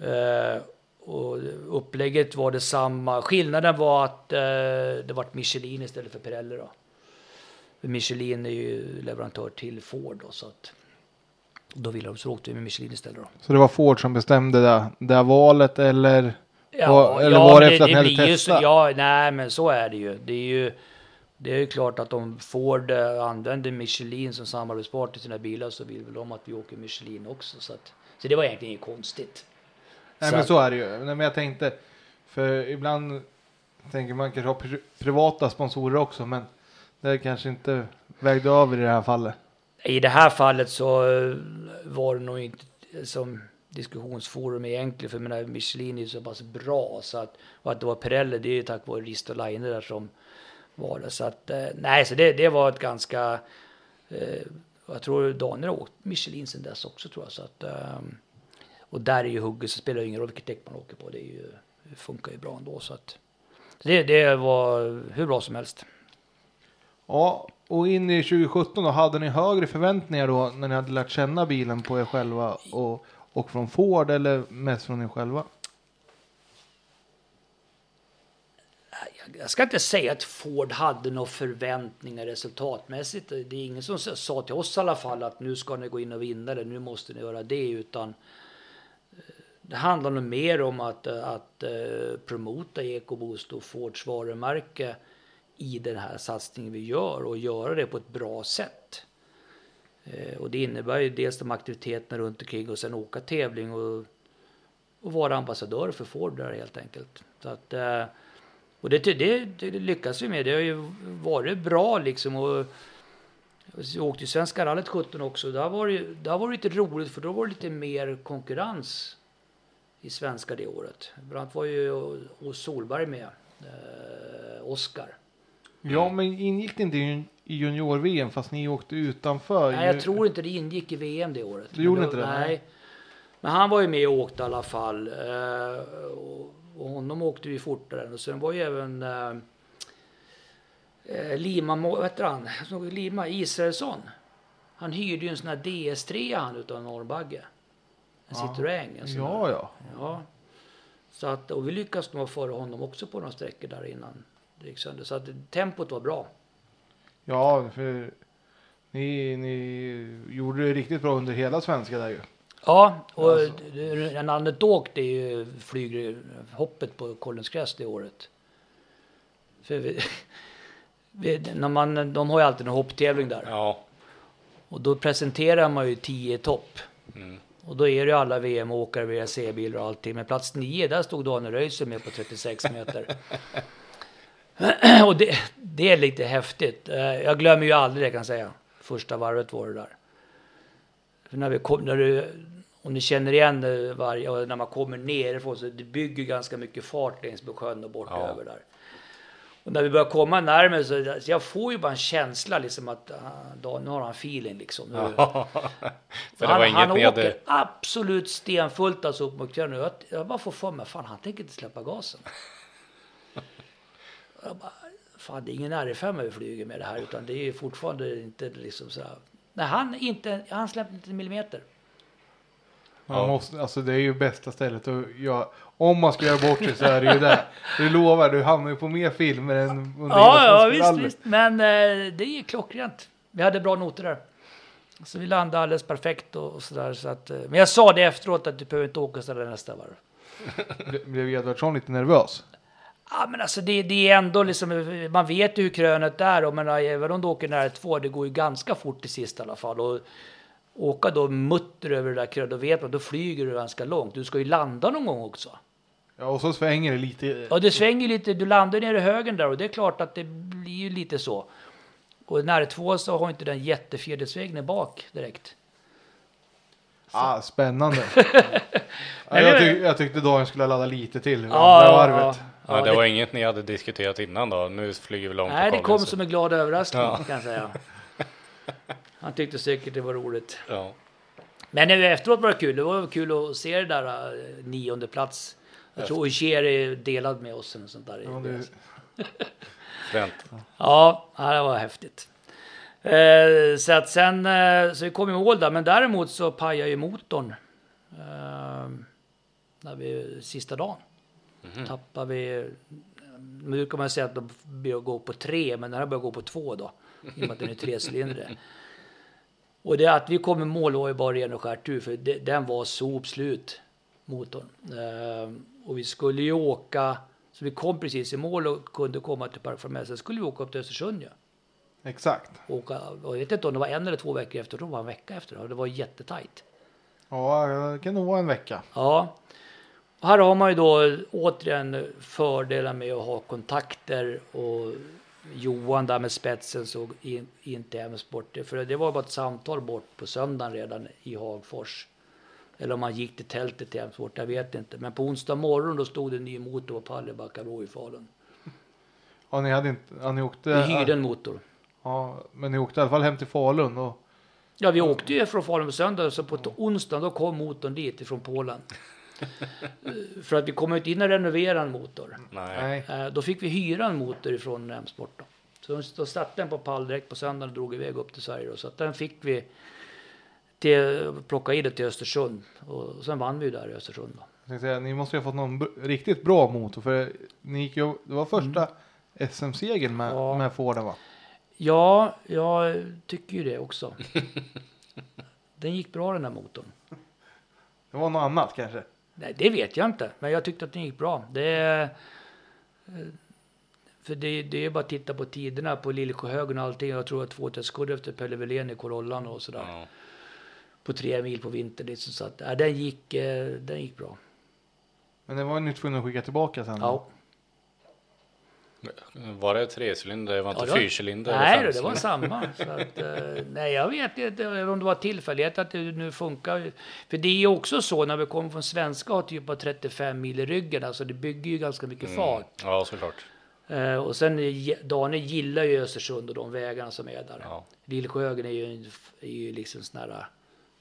Eh, och upplägget var detsamma. Skillnaden var att eh, det var Michelin istället för Pirelli då. Michelin är ju leverantör till Ford då, så att då ville de, så åkte vi med Michelin istället då. Så det var Ford som bestämde det, det här valet eller, ja, var, eller ja, var det, det efter det att ni hade testat? Ja, nej men så är det ju. Det är ju, det är ju klart att om Ford använder Michelin som samarbetspart i sina bilar så vill väl de att vi åker Michelin också. Så, att, så det var egentligen inget konstigt. Nej så men att, så är det ju. Men jag tänkte, för ibland tänker man kanske ha privata sponsorer också, men det kanske inte vägde av i det här fallet. I det här fallet så var det nog inte som diskussionsforum egentligen. För jag menar, Michelin är ju så pass bra. Så att, och att det var Pirelli, det är ju tack vare Risto Laine där som var det. Så att, nej, så det, det var ett ganska... Eh, jag tror Daniel har åkt Michelin sedan dess också, tror jag. Så att, eh, och där är ju hugget, så spelar det ingen roll vilket däck man åker på. Det, är ju, det funkar ju bra ändå. Så att, det, det var hur bra som helst. Ja, och in i tjugosjutton då, hade ni högre förväntningar då när ni hade lärt känna bilen på er själva och, och från Ford eller mest från er själva? Jag ska inte säga att Ford hade några förväntningar resultatmässigt. Det är ingen som sa till oss i alla fall att nu ska ni gå in och vinna det, nu måste ni göra det, utan det handlar nog mer om att, att promota EcoBoost och Fords varumärke i den här satsningen vi gör och göra det på ett bra sätt. Eh, och det innebär ju dels de aktiviteterna runt omkring och sen åka tävling och, och vara ambassadör för Ford där helt enkelt. Så att, eh, och det, det, det lyckas vi med. Det har ju varit bra liksom. Och vi åkte ju Svenska rallet sjutton också. Där var, det, där var det lite roligt för då var det lite mer konkurrens i svenska det året. Brant var ju och, och Solberg med. Eh, Oscar. Ja, men ingick det inte i junior-V M fast ni åkte utanför? Nej, jag tror inte det ingick i V M det året. Du gjorde då, inte det? Nej. Men han var ju med och åkte i alla fall. Eh, och, och honom åkte vi fortare. Och sen var ju även eh, Lima, vad heter han? Lima Israelsson. Han hyrde ju en sån här D S tre han utav en ormbagge. En ja. Citroën. En ja, ja, ja. Så att, och vi lyckades nog föra honom också på några sträckor där innan. Så att tempot var bra. Ja, för ni, ni gjorde det riktigt bra under hela svenska där ju. Ja, och alltså. En anekdot är ju flyghoppet på Kollinsgräs det året. För vi, vi, när man, de har ju alltid en hopptävling där. Ja. Och då presenterar man ju tio topp. Mm. Och då är det ju alla V M-åkare, V R C-bilar och allting. Men plats nio, där stod Daniel Gröjsel med på trettiosex meter. Och det, det är lite häftigt. Jag glömmer ju aldrig det, kan jag säga. Första varvet var det där. För när vi kom, när du, om ni känner igen det varje, och när man kommer nerifrån så det bygger ganska mycket fart längs med sjön och bort ja. Över där. Och när vi börjar komma närmare så, så jag får ju bara en känsla liksom att då, nu har han feeling liksom. Nu, ja. För han det var inget han åker neder. Absolut stenfullt alltså upp mot nu. Jag, jag bara får för mig, fan han tänker inte släppa gasen. Jag bara, fan det är ingen R fem vi flyger med det här utan det är ju fortfarande inte liksom så här. Nej, han, inte, han släppte inte en millimeter. Man ja. måste, alltså det är ju bästa stället. Och jag, om man ska göra bort det så är det ju där. Du lovar, du hamnar ju på mer filmer än under ja, ja, visst, visst. Men eh, det är ju klockrent. Vi hade bra noter där. Så vi landade alldeles perfekt och, och sådär. Så att, men jag sa det efteråt att du behöver inte åka sådär nästa varv. Blev Edvardsson lite nervös? Ja, men alltså det, det är ändå liksom, man vet ju hur krönet är. Och men även om du åker nära två, det går ju ganska fort till sist i alla fall. Och åka då mutter över det där krönet, då vet man, då flyger du ganska långt. Du ska ju landa någon gång också. Ja, och så svänger det lite. Ja, det svänger lite, du landar ner i högen där och det är klart att det blir ju lite så. Och nära två så har inte den jättefjärdesvägen bak direkt. Så. Ah, spännande. Ja, jag, tyck, jag tyckte dagen skulle ladda lite till. Ja, det, var ja, ja, det var det... inget ni hade diskuterat innan då. Nu flyger vi långt. Nej, det kom som en glad överraskning ja. kan jag säga. Han tyckte säkert det var roligt. Ja. Men nu efteråt var det kul. Det var kul att se det där uh, nionde plats. Jag Efter. tror Uger är delad med oss eller sånt där. Ja, det... ja, det var häftigt. Eh, så att sen eh, så vi kom i mål där, men däremot så pajade ju motorn eh, när vi sista dagen mm-hmm. tappade vi, nu kan man säga att de börjar gå på tre, men den här börjar gå på två då, i och med att den är trecylindrig. Och det att vi kom i mål var ju bara ren och skär tur, för det, den var sopslut, motorn. Eh, och vi skulle ju åka, så vi kom precis i mål och kunde komma till Parkformel, sen skulle vi åka upp till Östersund ju. Ja. Exakt. Och, och jag vet inte om det var en eller två veckor efter, det var en vecka efter. Det var jättetajt. Ja, det kan nog vara en vecka. Ja. Och här har man ju då återigen fördelar med att ha kontakter. Och Johan där med spetsen såg in, inte M-sport. För det var bara ett samtal bort på söndagen redan i Hovfors. Eller om man gick till tältet till M-sport, jag vet inte. Men på onsdag morgon då stod det en ny motor på Pallebackabro i Falun. Ja, ni hade inte... Ja, ni åkte... Vi hyrde en motor. Ja, men ni åkte i alla fall hem till Falun. Och... Ja, vi åkte ju från Falun på söndag, så på onsdag då kom motorn dit ifrån Polen. För att vi kom inte in och renovera en motor. Nej. Då fick vi hyra en motor ifrån M-sport då. Så då satt den på pall direkt på söndagen och drog iväg upp till Sverige då. Så att den fick vi till, plocka i det till Östersund. Och sen vann vi där i Östersund då. Jag tänkte säga, ni måste ju ha fått någon b- riktigt bra motor. För ni gick ju, det var första mm. S M-segern med, ja. med Ford, va? Ja, jag tycker ju det också. Den gick bra, den där motorn. Det var något annat kanske? Nej, det vet jag inte. Men jag tyckte att den gick bra. Det, för det, det är bara att titta på tiderna på Lillsjöhögen och allting. Jag tror att två testskudd efter Pelle Velén i Corollan och sådär. Mm. På tre mil på vintern. Liksom, så att, ja, den, gick, den gick bra. Men den var ju tvungen att skicka tillbaka sen? Ja. Var det trecylinder? Det var inte ja, fyrcylinder? Nej, det var samma. Så att, eh, nej, jag vet inte om det var tillfällighet att det nu funkar. För det är ju också så, när vi kommer från svenska har typ av trettiofem mil i ryggen. Alltså det bygger ju ganska mycket fart. Mm. Ja, såklart. Eh, och sen, Daniel gillar ju Östersund och de vägarna som är där. Ja. Lillsjöhögen är ju, en, är ju liksom sån här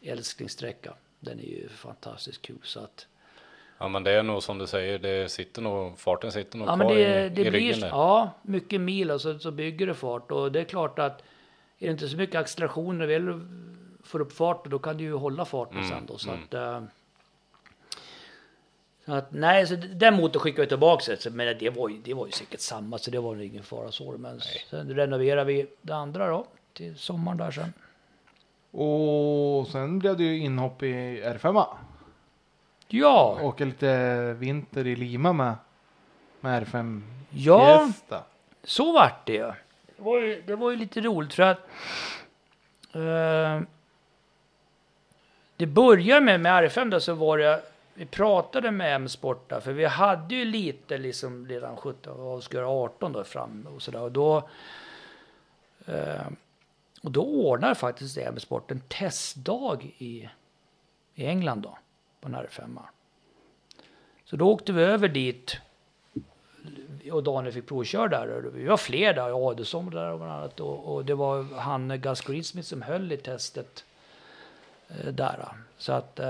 älsklingssträcka. Den är ju fantastiskt kul, så att... Ja, men det är nog som du säger, det sitter nog, farten sitter nog ja, kvar det, i, det i ryggen blir, ja, mycket mil alltså, så bygger det fart. Och det är klart att är det inte så mycket acceleration när du får upp farten, då kan du ju hålla farten mm, sen då. Så, mm. att, äh, så att, nej, så den motorn skickade jag tillbaka. Så, men det var, ju, det var ju säkert samma, så det var ingen fara så. Men nej. Sen renoverade vi det andra då, till sommaren där sen. Och sen blev det ju inhopp i R fem. Ja. Åka lite vinter i Lima med, med R fem ja, Fiesta. Så vart det. Det var ju, det var ju lite roligt för att eh, det började med, med R fem då, så var det, vi pratade med M-sport där, för vi hade ju lite liksom redan sjutton och ska göra arton då fram och sådär, och då eh, och då ordnar faktiskt M-sport en testdag i, i England då. På en R fem. Så då åkte vi över dit och Daniel fick provkör där. Vi var fler där, ja, det som där och annat. Och, och det var han Gus Greensmith som höll i testet eh, där. Så att eh,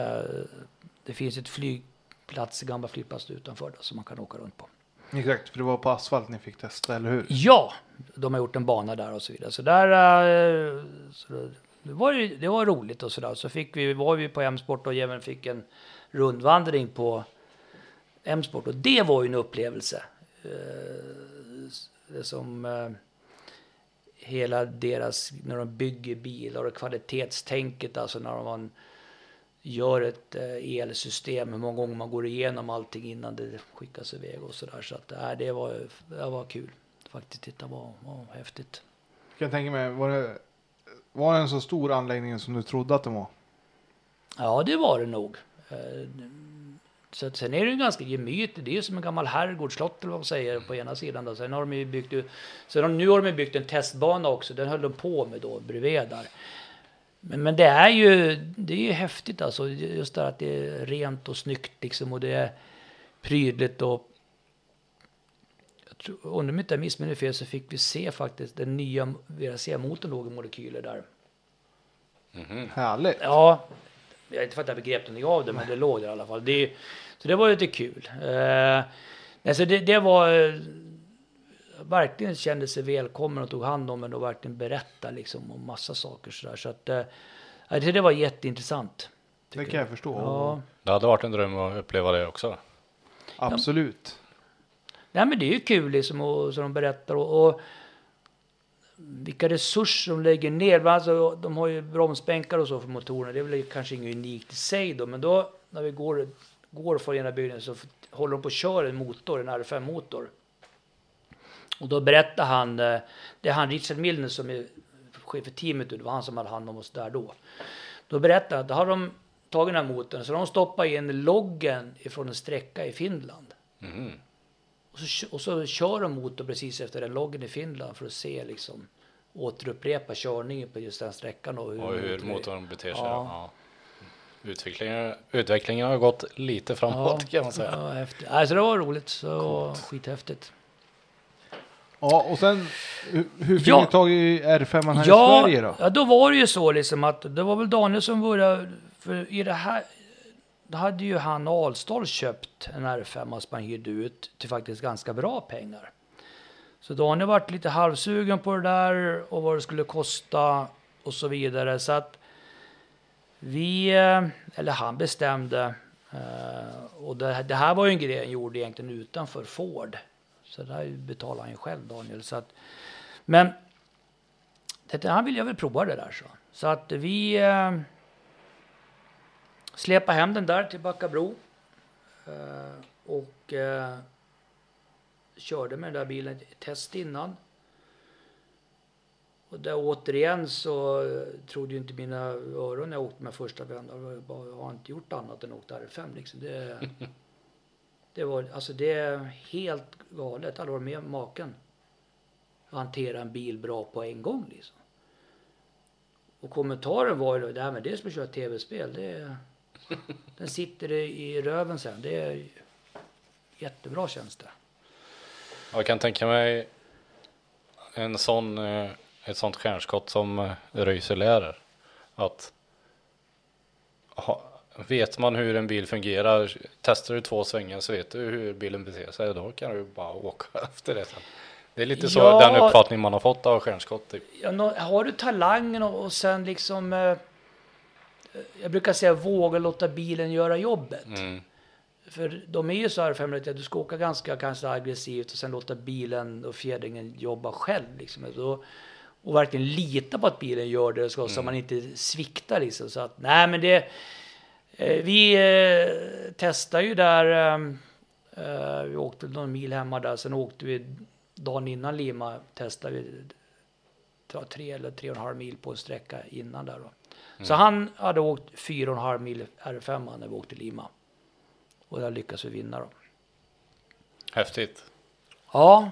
det finns ett flygplats, gamla flygplats utanför där, som man kan åka runt på. Exakt, för det var på asfalt ni fick testa, eller hur? Ja, de har gjort en bana där och så vidare. Så där eh, så det var, det var roligt och sådär. Så fick vi, var vi på M-sport och även fick en rundvandring på M-sport. Och det var ju en upplevelse. Eh, som eh, hela deras, när de bygger bilar och kvalitetstänket, alltså när man gör ett eh, elsystem, hur många gånger man går igenom allting innan det skickas iväg och sådär. Så att eh, det, var, det var kul faktiskt, det var, var häftigt. Kan jag tänka mig, var det, var det en så stor anläggning som du trodde att det var? Ja, det var det nog. Så att, sen är det ju ganska gemyt. Det är ju som en gammal herrgårdsslott eller vad man säger på ena sidan. Då. Sen har de ju byggt, sen har de, nu har de byggt en testbana också. Den höll de på med då, bredvid där. Men, men det är ju, det är ju häftigt alltså. Just det att det är rent och snyggt liksom, och det är prydligt och om de inte missminner fel så fick vi se faktiskt den nya V R C-motorn låg i molekyler där. Mm-hmm. Härligt. Ja, jag har inte fattat begrepp någonting av det, men det låg där i alla fall. Det, så det var lite kul. Eh, alltså det, det var verkligen kände sig välkommen och tog hand om en och verkligen berätta liksom om massa saker så där. Så att, eh, det var jätteintressant. Det kan jag, jag förstå. Ja. Det hade varit en dröm att uppleva det också. Absolut. Ja. Nej, men det är ju kul liksom, och, så de berättar och, och vilka resurser de lägger ner. Alltså, de har ju bromsbänkar och så för motorerna. Det är väl kanske inget unikt i sig då. Men då när vi går, går för ena bygden så håller de på att köra en motor, en R fem-motor. Och då berättar han, det är han Richard Milner som är chef för teamet. Det var han som hade hand om oss där då. Då berättar han, då har de tagit den här motorn. Så de stoppar in loggen ifrån en sträcka i Finland. Mm. Och så, och så kör de motor precis efter den loggen i Finland för att se liksom, återupprepa körningen på just den sträckan. Och hur, och hur motorn beter sig. Ja. Ja. Utvecklingen, utvecklingen har gått lite framåt ja. Kan man säga. Ja, häftigt. Alltså det var roligt. Så skithäftigt. Ja, och sen hur, hur fick ja. du tag i R fem här ja, i Sverige då? Ja, då var det ju så liksom att det var väl Daniel som började för i det här. Då hade ju han Alstorp köpt en R fem som han hyrde ut till faktiskt ganska bra pengar. Så då har han varit lite halvsugen på det där och vad det skulle kosta och så vidare. Så att vi, eller han bestämde, och det här var ju en grej han gjorde egentligen utanför Ford. Så det här betalade han ju själv, Daniel. Så att, men han ville jag väl prova det där så. Så att vi... släpa hem den där till Backabro eh, och eh, körde med den där bilen test innan. Och där återigen så trodde ju inte mina öron när jag åkte med första vändan. Jag har inte gjort annat än åkt R fem liksom. Det, det var alltså det är helt galet. Alla var med maken. Hantera en bil bra på en gång liksom. Och kommentaren var ju det här med det som att köra tv-spel. Det är den sitter i röven sen. Det är jättebra känns det. Jag kan tänka mig en sån, ett sånt stjärnskott som Gröjsel är. Att vet man hur en bil fungerar, testar du två svängar så vet du hur bilen beter sig. Då kan du bara åka efter det sen. Det är lite så ja, den uppfattning man har fått av stjärnskott. Typ. Ja, har du talangen och, och sen liksom... Eh, jag brukar säga våga låta bilen göra jobbet. Mm. För de är ju så här femrätt att du ska åka ganska kanske aggressivt och sen låta bilen och fjädringen jobba själv. Liksom. Och, och verkligen lita på att bilen gör det så, mm. så man inte sviktar. Liksom. Så att, nej men det... Eh, vi eh, testar ju där... Eh, vi åkte någon mil hemma där. Sen åkte vi... dagen innan Lima testade vi tre eller tre och en halv mil på en sträcka innan där då. Mm. Så han hade åkt fyra och en halv mil R fem när vi åkte Lima. Och där lyckades vi vinna då. Häftigt. Ja.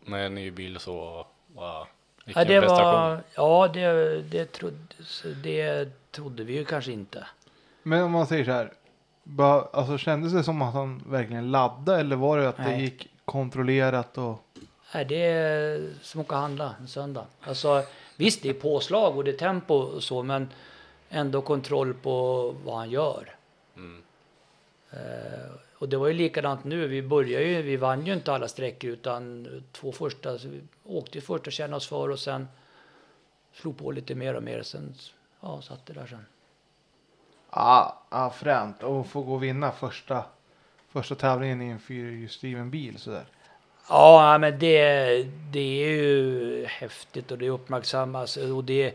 Med en ny bil så wow. Vilken ja, det prestation. Var, ja, det, det, trodde, det trodde vi ju kanske inte. Men om man säger så här. Bara, alltså, kändes det som att han verkligen laddade eller var det att Nej. Det gick... kontrollerat och... Nej, det är som att åka handla en söndag. Alltså, visst, det är påslag och det är tempo och så, men ändå kontroll på vad han gör. Mm. Eh, och det var ju likadant nu. Vi började ju, vi vann ju inte alla sträckor utan två första, så vi åkte ju först och kände oss för och sen slog på lite mer och mer, sen ja, satt det där sen. Ja, ah, ah, fränt. Och få gå och vinna första, första tävlingen i en fyrhjulsdriven bil sådär. Ja, men det, det är ju häftigt och det uppmärksammas. Och det,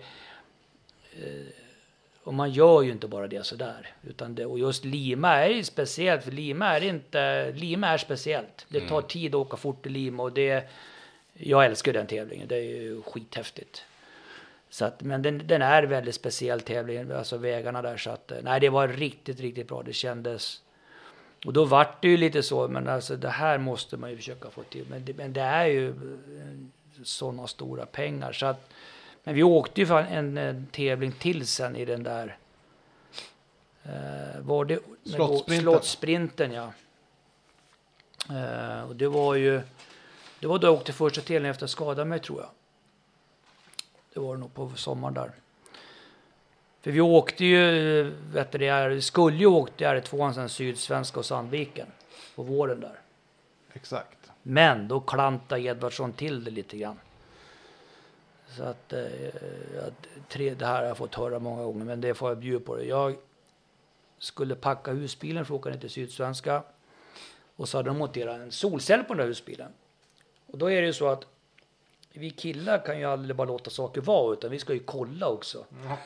och man gör ju inte bara det sådär. Utan det, och just Lima är ju speciellt, för Lima är, inte, Lima är speciellt. Det tar mm. tid att åka fort i Lima och det, jag älskar den tävlingen, det är ju skithäftigt. Så att, men den, den är väldigt speciell tävling, alltså vägarna där, så att nej, det var riktigt, riktigt bra, det kändes. Och då var det ju lite så, men alltså det här måste man ju försöka få till, men det, men det är ju sådana stora pengar, så att, men vi åkte ju för en, en tävling till sen i den där eh, var det Slottsprinten, Slottsprinten ja eh, och det var ju det var då jag åkte första tävlingen efter att skada mig, tror jag. Det var nog på sommaren där. För vi åkte ju, vet du, det är, vi skulle ju åkt där i tvåan sen Sydsvenska och Sandviken på våren där. Exakt. Men då klantade Edvardsson till det lite grann. Så att, eh, att tre, det här har jag fått höra många gånger, men det får jag bjuda på det. Jag skulle packa husbilen för att åka ner till Sydsvenska, och så hade de monterat en solcell på den där husbilen. Och då är det ju så att vi killar kan ju aldrig bara låta saker vara, utan vi ska ju kolla också. Mm.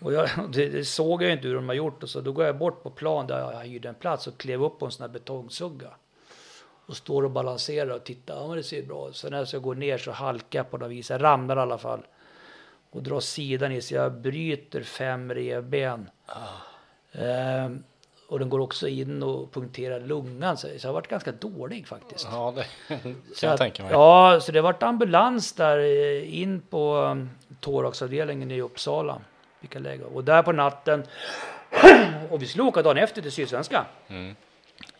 Och jag, det, det såg jag inte hur de har gjort, och så då går jag bort på plan där jag hyrde en plats och klev upp på en sån här betongsugga och står och balanserar och tittar, ja men det ser bra. Så när jag går ner så halkar jag på något vis, jag ramlar i alla fall och drar sidan i, så jag bryter fem revben. Ah. Ehm, och den går också in och punkterar lungan, så jag har varit ganska dålig faktiskt. Ja, det kan så jag att, tänka mig. Ja, så det vart ambulans där in på um, thoraxavdelningen i Uppsala, vilka läge. Och där på natten och vi slog åka dagen efter till Sydsvenska. Mm.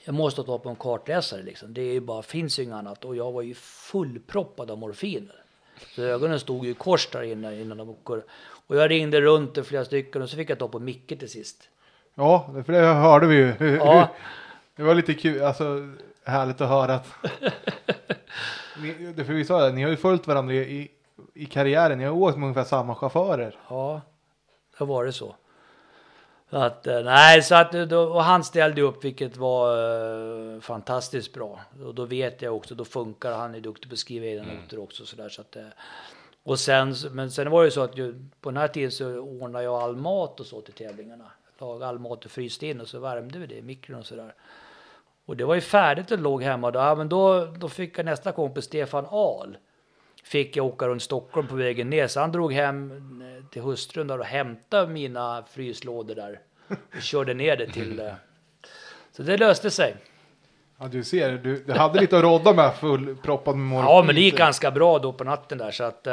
Jag måste ta på en kartläsare liksom. Det är ju bara, finns ju inget annat, och jag var ju fullproppad av morfin. Så ögonen stod ju kors där inne innan de åker. Och jag ringde runt till flera stycken och så fick jag ta på Micke till sist. Ja, för det hörde vi ju. Ja. Det var lite kul, alltså härligt att höra att ni, för vi sa det, ni har ju följt varandra i, i karriären, ni har åkt med ungefär samma chaufförer. Ja, det var det så. Så att, nej, så att, och han ställde upp, vilket var eh, fantastiskt bra. Och då vet jag också, då funkar han, är duktig på att skriva i den mm. noter också. Så där, så att, och sen, men sen var det ju så att ju, på den här tiden så ordnade jag all mat och så till tävlingarna. Lag all mat och fryste in och så värmde vi det i mikron och sådär. Och det var ju färdigt att låg hemma då. Ja, men då, då fick jag nästa kompis Stefan Ahl. Fick jag åka runt Stockholm på vägen ner. Så han drog hem till hustrun där och hämtade mina fryslådor där. Och körde ner det till... Så det löste sig. Ja, du ser. Du, du hade lite att råda med, fullproppad med morgon. Ja, men det gick ganska bra då på natten där, så att...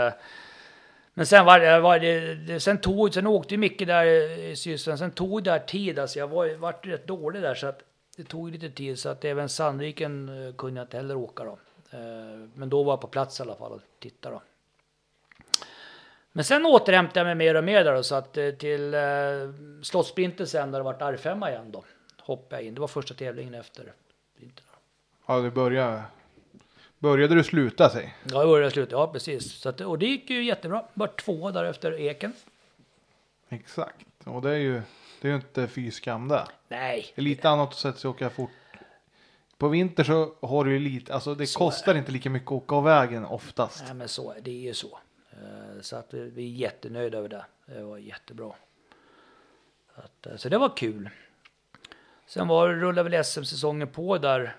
Men sen var det, var det sen tog sen åkte ju Micke där i Sydsvenska, sen tog det där tid, alltså jag var vart rätt dålig där, så att det tog lite tid, så att även Sandviken kunde jag inte heller åka då. Men då var jag på plats i alla fall och tittade då. Men sen återhämtade jag mig mer och mer där då, så att till Slottsprinten sen där det vart R fem igen då. Hoppade jag in. Det var första tävlingen efter vintern. Ja, det började Började du sluta sig? Ja, jag började sluta, ja precis. Så att, och det gick ju jättebra. Bara två där efter Eken. Exakt. Och det är ju, det är ju inte fy skam där. Nej. Det är lite annat att sätta sig och åka fort. På vinter så har du ju lite, alltså det så kostar inte lika mycket att åka av vägen oftast. Nej, men så, det är ju så. Så att vi är jättenöjda över det. Det var jättebra. Så, att, så det var kul. Sen var, rullade väl S M-säsongen på där.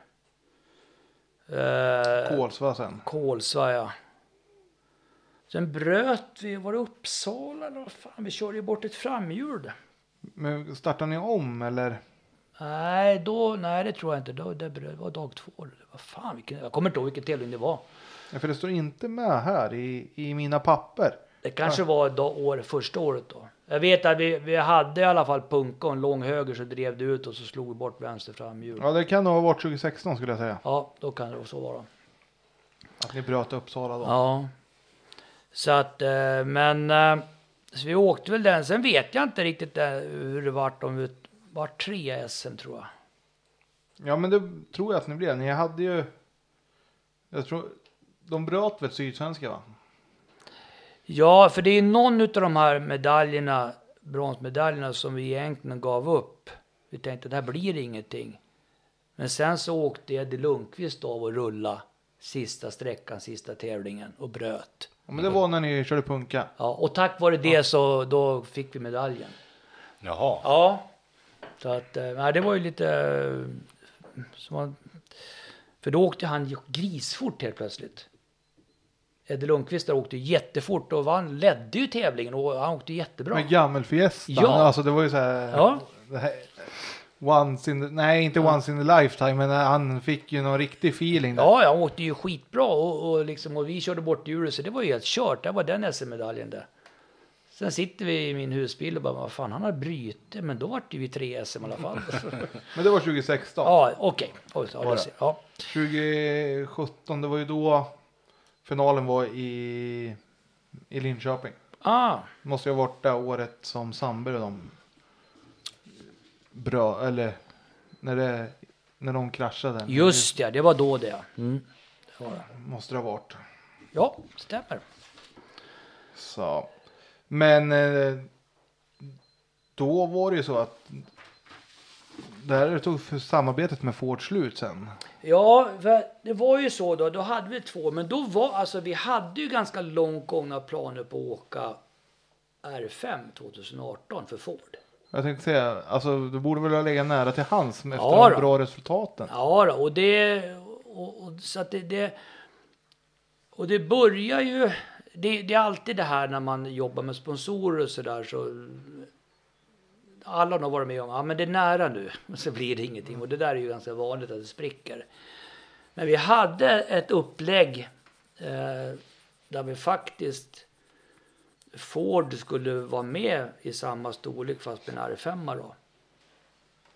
Eh, Kålsva sen. Kålsva, ja. Sen bröt vi, var det Uppsala eller vad fan, vi körde ju bort ett framhjul. Men startade ni om eller? Nej, då, nej det tror jag inte. Då, det var dag två. Vad fan, vilken, jag kommer inte ihåg vilken tävling det var. Ja, för det står inte med här i, i mina papper. Det kanske ja. var då, år, första året då. Jag vet att vi, vi hade i alla fall punka och en lång höger, så drev det ut och så slog vi bort vänster framhjul. Ja, det kan nog ha varit tjugo sexton skulle jag säga. Ja, då kan det också vara. Att ni bröt Uppsala då. Ja. Så att, men så vi åkte väl den. Sen vet jag inte riktigt hur det vart, om vi var tre S M tror jag. Ja, men det tror jag att ni blev. Ni hade ju, jag tror, de bröt väl Sydsvenska va? Ja, för det är någon av de här medaljerna, bronsmedaljerna, som vi egentligen gav upp. Vi tänkte att det här blir ingenting. Men sen så åkte Eddie Lundqvist av och rulla sista sträckan, sista tävlingen och bröt. Ja, men det var när ni körde punka. Ja, och tack vare det så då fick vi medaljen. Jaha. Ja. Så att, nej, det var ju lite... Man, för då åkte han grisfort helt plötsligt. Eddie Lundqvist där åkte jättefort och vann, ledde ju tävlingen och han åkte jättebra. Men gammelfiestan, ja. Alltså det var ju så här... Ja. Once in the, nej, inte ja. Once in a lifetime, men han fick ju någon riktig feeling. Där. Ja, han åkte ju skitbra och, och, liksom, och vi körde bort djuret så det var ju helt kört. Det var den S M-medaljen där. Sen sitter vi i min husbil och bara, vad fan, han har bryte, men då var det ju tre S M i alla fall. Men det var tjugo sexton. Ja, okej. Okay. Ja, ja. tjugo sjutton, det var ju då finalen var i, i Linköping. Ah. Måste ju ha varit det året som Sandberg och de bra, eller när, det, när de kraschade. Just ja, det var då det. Mm. Det var det. Måste det ha varit. Ja, stämmer. Så... Men då var det ju så att där tog samarbetet med Ford slut sen. Ja, det var ju så då. Då hade vi två. Men då var, alltså vi hade ju ganska långt gångna planer på att åka R fem tjugo arton för Ford. Jag tänkte säga, alltså du borde väl ha legat nära till hans efter ja, de bra resultaten. Ja då, och det, och, och, så att det, det, och det börjar ju... Det, det är alltid det här när man jobbar med sponsorer och sådär så alla har varit med om ja men det är nära nu så blir det ingenting och det där är ju ganska vanligt att det spricker. Men vi hade ett upplägg eh, där vi faktiskt Ford skulle vara med i samma storlek fast med en R fem då.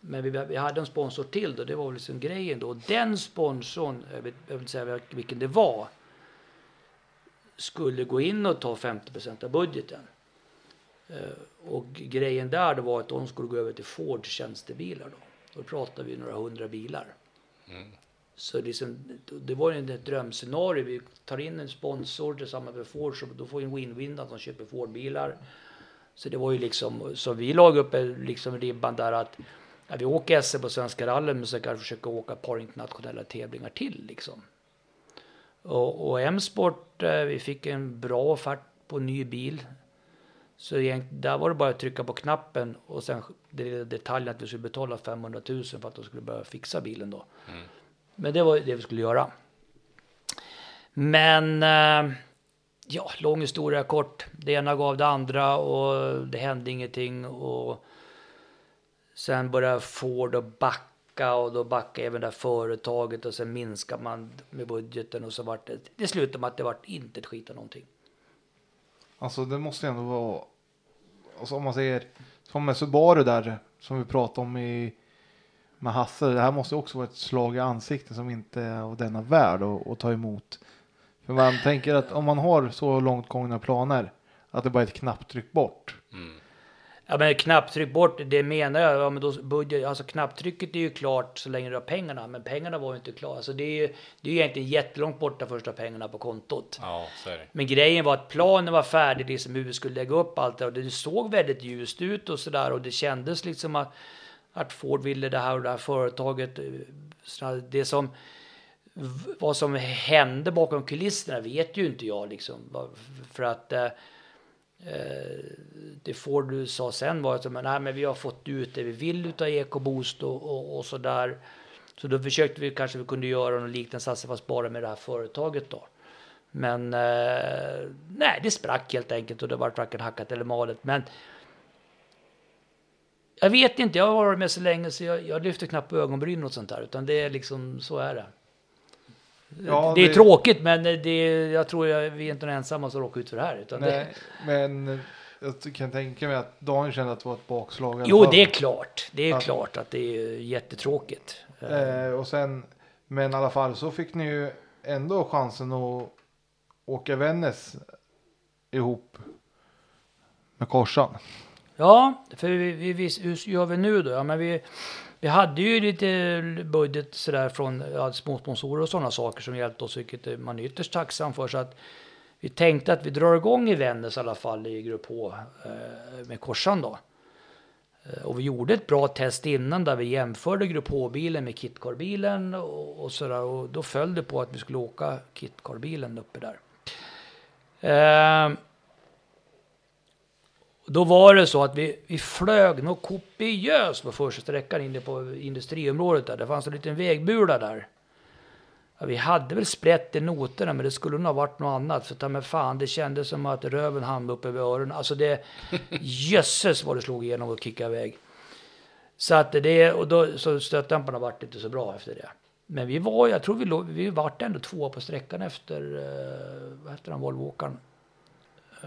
Men vi, vi hade en sponsor till då, det var väl liksom grejen då. Den sponsorn, jag vet, jag vill inte säga vilken det var, skulle gå in och ta femtio procent av budgeten. Och grejen där det var att de skulle gå över till Ford tjänstebilar. Då, då pratade vi några hundra bilar. Mm. Så liksom, det var ju ett drömscenario. Vi tar in en sponsor tillsammans med Ford så då får vi en win-win att de köper Ford-bilar. Så det var ju liksom, så vi lag upp liksom ribban där att ja, vi åker S M på Svenska rallen men så kan vi försöka åka ett par internationella tävlingar till liksom. Och, och M-sport, vi fick en bra offert på en ny bil. Så där var det bara att trycka på knappen och sen det detaljen att vi skulle betala femhundratusen för att de skulle börja fixa bilen då. Mm. Men det var det vi skulle göra. Men ja, lång historia kort. Det ena gav det andra och det hände ingenting och sen började Ford och back och då backade även det här företaget och sen minskar man med budgeten och så vart det, det slutade med att det vart inte ett skit av någonting. Alltså det måste ändå vara, alltså om man säger som med Subaru där som vi pratade om i, med Hasse, det här måste också vara ett slag i ansikten som inte är av denna värld att ta emot. För man tänker att om man har så långt gångna planer att det bara är ett knapptryck bort. Mm. Ja men knapptryck bort, det menar jag, ja, men då budget, alltså knapptrycket är ju klart så länge du har pengarna, men pengarna var ju inte klara. Alltså det är ju, det är ju egentligen jättelångt borta första pengarna på kontot. Ja, så är det. Men grejen var att planen var färdig, liksom hur vi skulle lägga upp allt det och det såg väldigt ljust ut och sådär och det kändes liksom att, att Ford ville det här och det här företaget. Det som, vad som hände bakom kulisserna vet ju inte jag liksom, för att... det Ford du sa sen var att nej, men vi har fått ut det vi vill utav EcoBoost och, och, och sådär så då försökte vi kanske vi kunde göra något liknande satsning fast bara med det här företaget då men eh, nej det sprack helt enkelt och det var varken hackat eller malet men jag vet inte, jag har varit med så länge så jag, jag lyfter knappt ögonbryn och sånt där utan det är liksom, så är det. Ja, det är det... tråkigt men det är, jag tror jag, vi är inte ensamma som råkar ut för det här. Utan nej, det... Men jag kan tänka mig att Daniel kände att det var ett bakslag. Jo det är klart, det är alltså... klart att det är jättetråkigt. Eh, och sen, men i alla fall så fick ni ju ändå chansen att åka Vändes ihop med korsan. Ja, för vi, vi, vi, hur gör vi nu då? Ja, men vi... Vi hade ju lite budget sådär från ja, småsponsorer och sådana saker som hjälpte oss, vilket man är ytterst tacksam för. Så att vi tänkte att vi drar igång i Vändes i alla fall i grupp H med korsan då. Och vi gjorde ett bra test innan där vi jämförde grupp H-bilen med kitcarbilen och, och sådär. Och då följde på att vi skulle åka kitcarbilen uppe där. Eh, då var det så att vi, vi flög nog kopiöst på första sträckan inne på industriområdet där. Det fanns en liten vägbula där. Ja, vi hade väl sprätt i noterna, men det skulle nog ha varit något annat. För ta med fan, det kändes som att röven hamnade upp över öronen. Alltså det, jösses vad det slog igenom och kickade iväg. Så att det, och då, så stötdämparna varit inte så bra efter det. Men vi var, jag tror vi, låg, vi var ändå två på sträckan efter, eh, efter den Volvo-åkaren.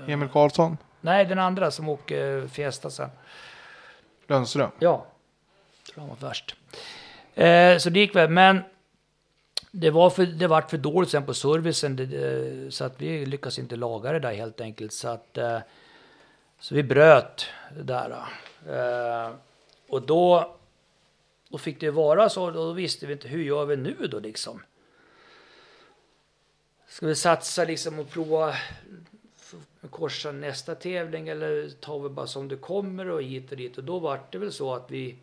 Emil Karlsson? Nej, den andra som åker Fiesta sen. Lönström? Ja, jag tror han var värst. Eh, så det gick väl, men... Det var för, det var för dåligt sen på servicen det, så att vi lyckas inte laga det där helt enkelt, så att så vi bröt det där och då då fick det vara så, och då visste vi inte hur gör vi nu då liksom. Ska vi satsa liksom och prova korsa nästa tävling eller tar vi bara som det kommer och hit och dit, och då var det väl så att vi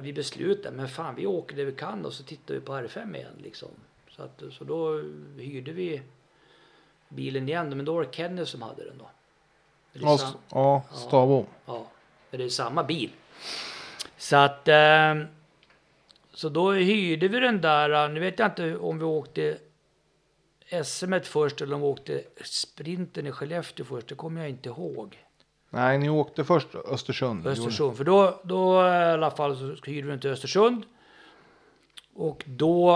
vi beslutade, men fan vi åker det vi kan och så tittar vi på R fem igen liksom. Så, att, så då hyrde vi bilen igen, men då var det Kenneth som hade den då. Ja, sam- ja, Stavo. Ja, men det är samma bil. Så att eh, så då hyrde vi den där, nu vet jag inte om vi åkte S M-et först eller om vi åkte sprinten i Skellefteå först, det kommer jag inte ihåg. Nej, ni åkte först Östersund. Östersund, för då, då i alla fall så hyrde vi inte Östersund. Och då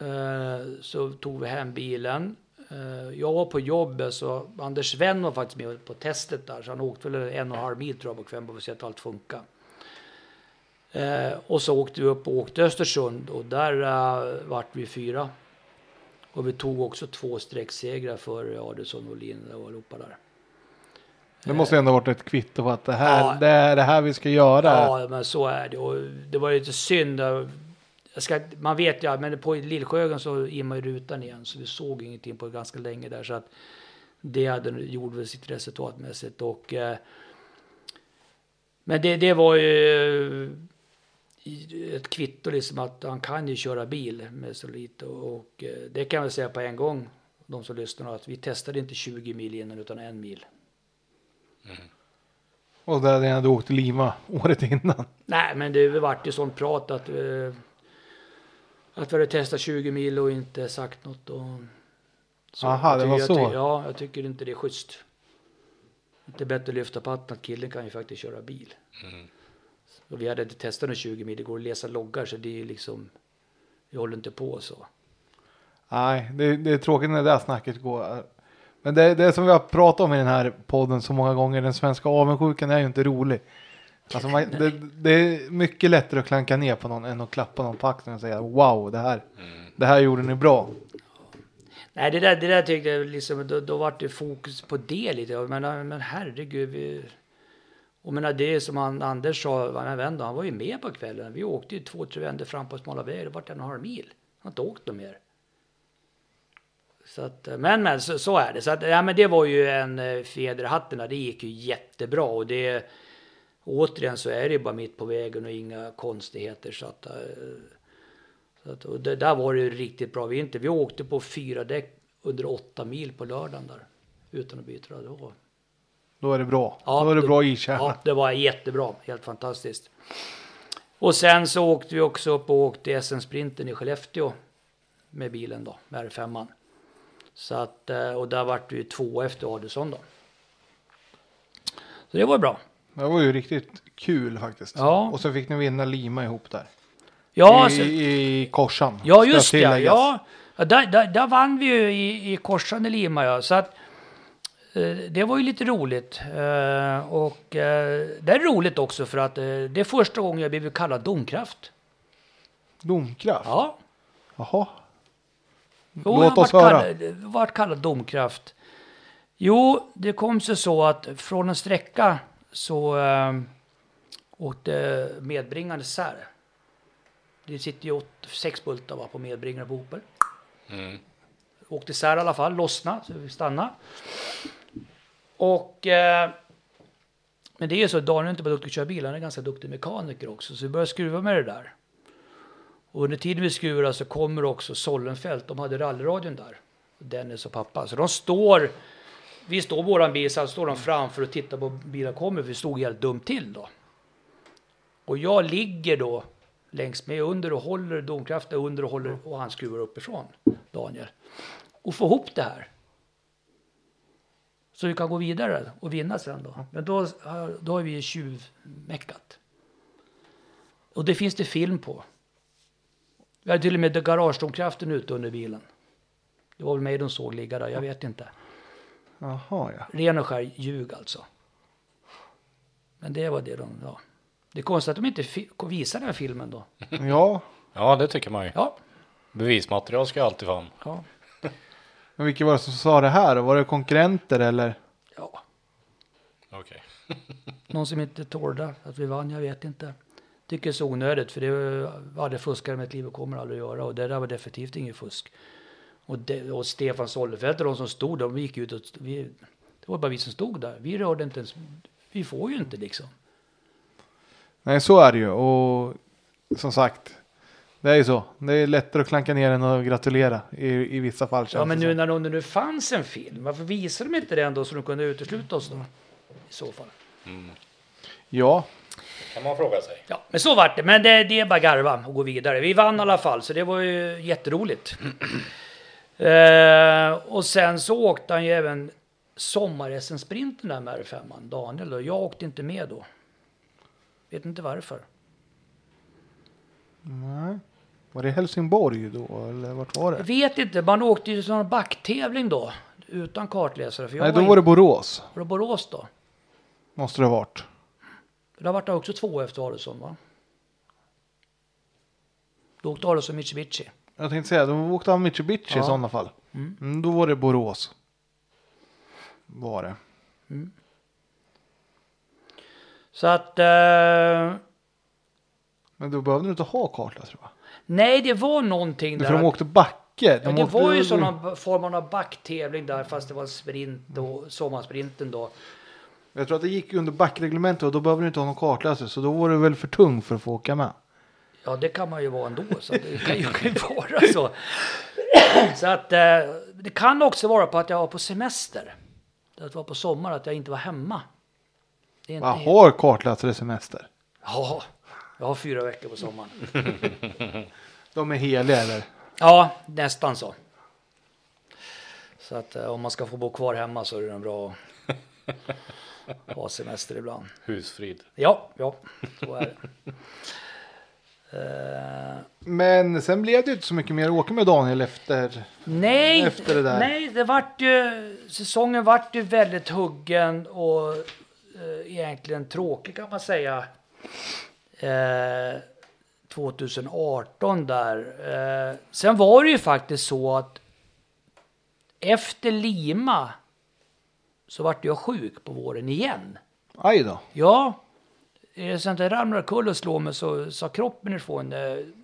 eh, så tog vi hem bilen. Eh, jag var på jobbet, så Anders Sven var faktiskt med på testet där. Så han åkte väl en och en halv mil tror jag på kvällen för att se att allt funkar. Eh, och så åkte vi upp och åkte Östersund. Och där eh, vart vi fyra. Och vi tog också två sträcksegrar för Adelsson och Linn och allihopa där. Det måste ändå ha varit ett kvitto på att det här, ja, det är det här vi ska göra. Ja, men så är det. Och det var lite synd. Jag ska, man vet ju, men på Lillsjögen så immade rutan igen. Så vi såg ingenting på ganska länge där. Så att det hade, gjorde väl sitt resultatmässigt. Och, eh, men det, det var ju ett kvitto liksom att han kan ju köra bil med så lite. Och, och det kan jag väl säga på en gång, de som lyssnar, att vi testade inte tjugo mil innan utan en mil. Mm. Och där hade jag åkt till Lima året innan. Nej, men det vart ju sån prat att, eh, att vi hade testat tjugo mil och inte sagt något. Jaha, det var så. Jag, ja, jag tycker inte det är schysst. Det är bättre att lyfta patten att killen kan ju faktiskt köra bil. Mm. Och vi hade inte testat några tjugo mil, det går att läsa loggar så det är liksom, vi håller inte på så. Nej, det, det är tråkigt när det där snacket går. Men det, det som vi har pratat om i den här podden så många gånger, den svenska avundsjukan är ju inte rolig. Alltså man, det, det är mycket lättare att klanka ner på någon än att klappa någon på axeln och säga wow, det här, det här gjorde ni bra. Nej, det där, det där tyckte jag liksom, då, då var det fokus på det lite. Men, men herregud, vi, och menar det som han, Anders sa, han, vände, han var ju med på kvällen. Vi åkte ju två, tre vänder fram på smala vägar, det var en och en halv mil. Han har inte åkt dem mer. Så att, men men så, så är det. Så att, ja, men det var ju en fjäder i hatten. Det gick ju jättebra. Och det, återigen så är det ju bara mitt på vägen och inga konstigheter. Så att, så att, och det, där var det ju riktigt bra. Vi, inte, vi åkte på fyra däck under åtta mil på lördagen där. Utan att byta. Då, då är det bra. Ja, då är det, det bra iskärna. Ja, det var jättebra. Helt fantastiskt. Och sen så åkte vi också upp och åkte S M-sprinten i Skellefteå. Med bilen då. Med R femman. Så att, och där var det ju två efter Adelsson då. Så det var bra. Det var ju riktigt kul faktiskt. Ja. Och så fick ni vinna Lima ihop där. Ja, I, alltså, i korsan. Ja, just det. Ja, ja där, där, där vann vi ju i, i korsan i Lima. Ja. Så att, eh, det var ju lite roligt. Eh, och eh, det är roligt också för att eh, det är första gången jag blev kallad domkraft. Domkraft? Ja. Jaha. Jo, låt oss höra. Kallad, vart kallad domkraft? Jo, det kom sig så att från en sträcka så äh, åkte medbringande sär. Det sitter ju åt sex bultar va, på medbringande på Opel. Mm. åkte isär i alla fall, lossna, så vi stannade. Och eh, men det är ju så att Daniel inte bara duktig att köra bilar, han är ganska duktig mekaniker också, så vi började skruva med det där. Och under tiden vi skruvar så kommer också Sollenfält, de hade rallyradion där, Dennis och pappa, så de står, vi står våran bil, så står de framför och tittar på bilar kommer, för vi stod helt dumt till då. Och jag ligger då längs med under och håller domkraften under och håller, och han skruvar uppifrån, Daniel. Och få ihop det här. Så vi kan gå vidare och vinna sen då. Men då, då har vi tjuvmäckat. Och det finns det film på. Vi hade till och med garagedomkraften ute under bilen. Det var väl mig de såg ligga där, jag vet inte. Jaha, ja. Ren och skär ljug alltså. Men det var det de, ja. Det är konstigt att de inte fi- visar den här filmen då. Ja. Ja, det tycker man ju. Ja. Bevismaterial ska alltid fram. Ja. Men vilka var det som sa det här? Var det konkurrenter eller? Ja. Okej. Okay. Någon som inte tålde att vi vann, jag vet inte. Tycker det är så onödigt, för det var det fuskare med ett liv och kommer aldrig att göra. Och det där var definitivt ingen fusk. Och, de, och Stefan Sollefeldt och de som stod där, de gick ut och... Vi, det var bara vi som stod där. Vi rörde inte ens... Vi får ju inte liksom. Nej, så är det ju. Och som sagt, det är ju så. Det är lättare att klanka ner än att gratulera i, i vissa fall. Ja, men nu när det nu fanns en film, varför visade de inte den då så de kunde utesluta oss då? I så fall. Mm. Ja. Det kan man fråga sig. Ja, men så var det. Men det, det är bara garva och gå vidare. Vi vann i alla fall, så det var ju jätteroligt. eh, och sen så åkte han ju även sommar-S M-sprinten där med R femman, Daniel. Och jag åkte inte med då. Vet inte varför. Nej. Var det Helsingborg då? Eller vart var det? Jag vet inte. Man åkte ju sån backtävling då. Utan kartläsare. För jag Nej, då var, in... var det Borås. Var det Borås då? Måste det ha varit. Det har varit också två efter Adelsson, va? Då åkte Adelsson Mitsubishi. Jag tänkte säga, då åkte han Mitsubishi, ja. I sådana fall. Mm. Mm, då var det Borås. Var det. Mm. Så att... Eh... Men då behövde du inte ha kartläsare, tror jag. Nej, det var någonting där. För de åkte backe. De det åkte... var ju sådana former av backtävling där, fast det var sprint då, sommarsprinten då. Jag tror att det gick under backreglementet och då behövde du inte ha någon kartläsare. Så då var det väl för tung för att få åka med. Ja, det kan man ju vara ändå. Så det kan ju vara så. Så att eh, det kan också vara på att jag var på semester. Det var på sommar att jag inte var hemma. Det är inte... Man har kartläsare semester? Ja, jag har fyra veckor på sommaren. De är heliga eller? Ja, nästan så. Så att eh, om man ska få bo kvar hemma så är det en bra... ha semester ibland. Husfrid. Ja, ja, så är det. uh, Men sen blev det ju inte så mycket mer att åka med Daniel efter, nej, efter det där. Nej, det vart ju, säsongen vart ju väldigt huggen och uh, egentligen tråkig kan man säga. Uh, tjugo arton där. Uh, sen var det ju faktiskt så att efter Lima så vart jag sjuk på våren igen. Aj då. Ja. Så att jag ramlade kull och slår mig så sa kroppen ifrån.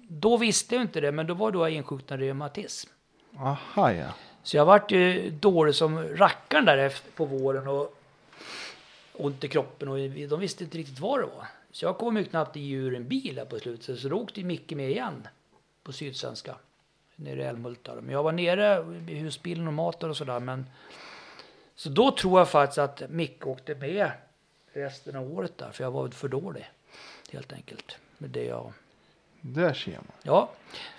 Då visste jag inte det, men då var då jag insjuknad i reumatism. Aha, ja. Så jag vart ju dålig som rackaren där efter, på våren och ont i kroppen. Och de visste inte riktigt vad det var. Så jag kom ju knappt i ur en bil här på slutet. Så då åkte Micke med igen på Sydsvenska. Nere i Älmhult. Men jag var nere i husbilen och matade och sådär, men... Så då tror jag faktiskt att Micke åkte med resten av året där. För jag var för dålig, helt enkelt. Med det jag... Där ser man. Ja.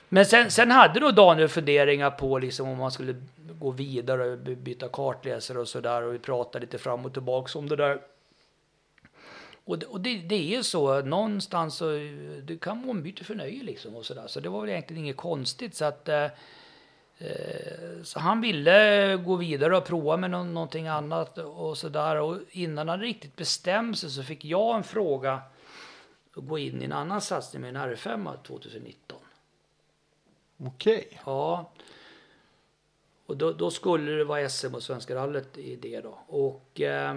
Men sen, sen hade då Daniel funderingar på liksom om man skulle gå vidare och byta kartläsare och sådär. Och vi pratade lite fram och tillbaka om det där. Och, och det, det är så. Någonstans så det kan man byta för nöje liksom och sådär. Så det var väl egentligen inget konstigt. Så att... Eh, så han ville gå vidare och prova med någon, någonting annat och sådär, och innan han riktigt bestämde sig så fick jag en fråga att gå in i en annan satsning med en R fem tjugonitton. Okej. Okay. Ja. Och då, då skulle det vara S M och Svenska rallet i det då. Och eh,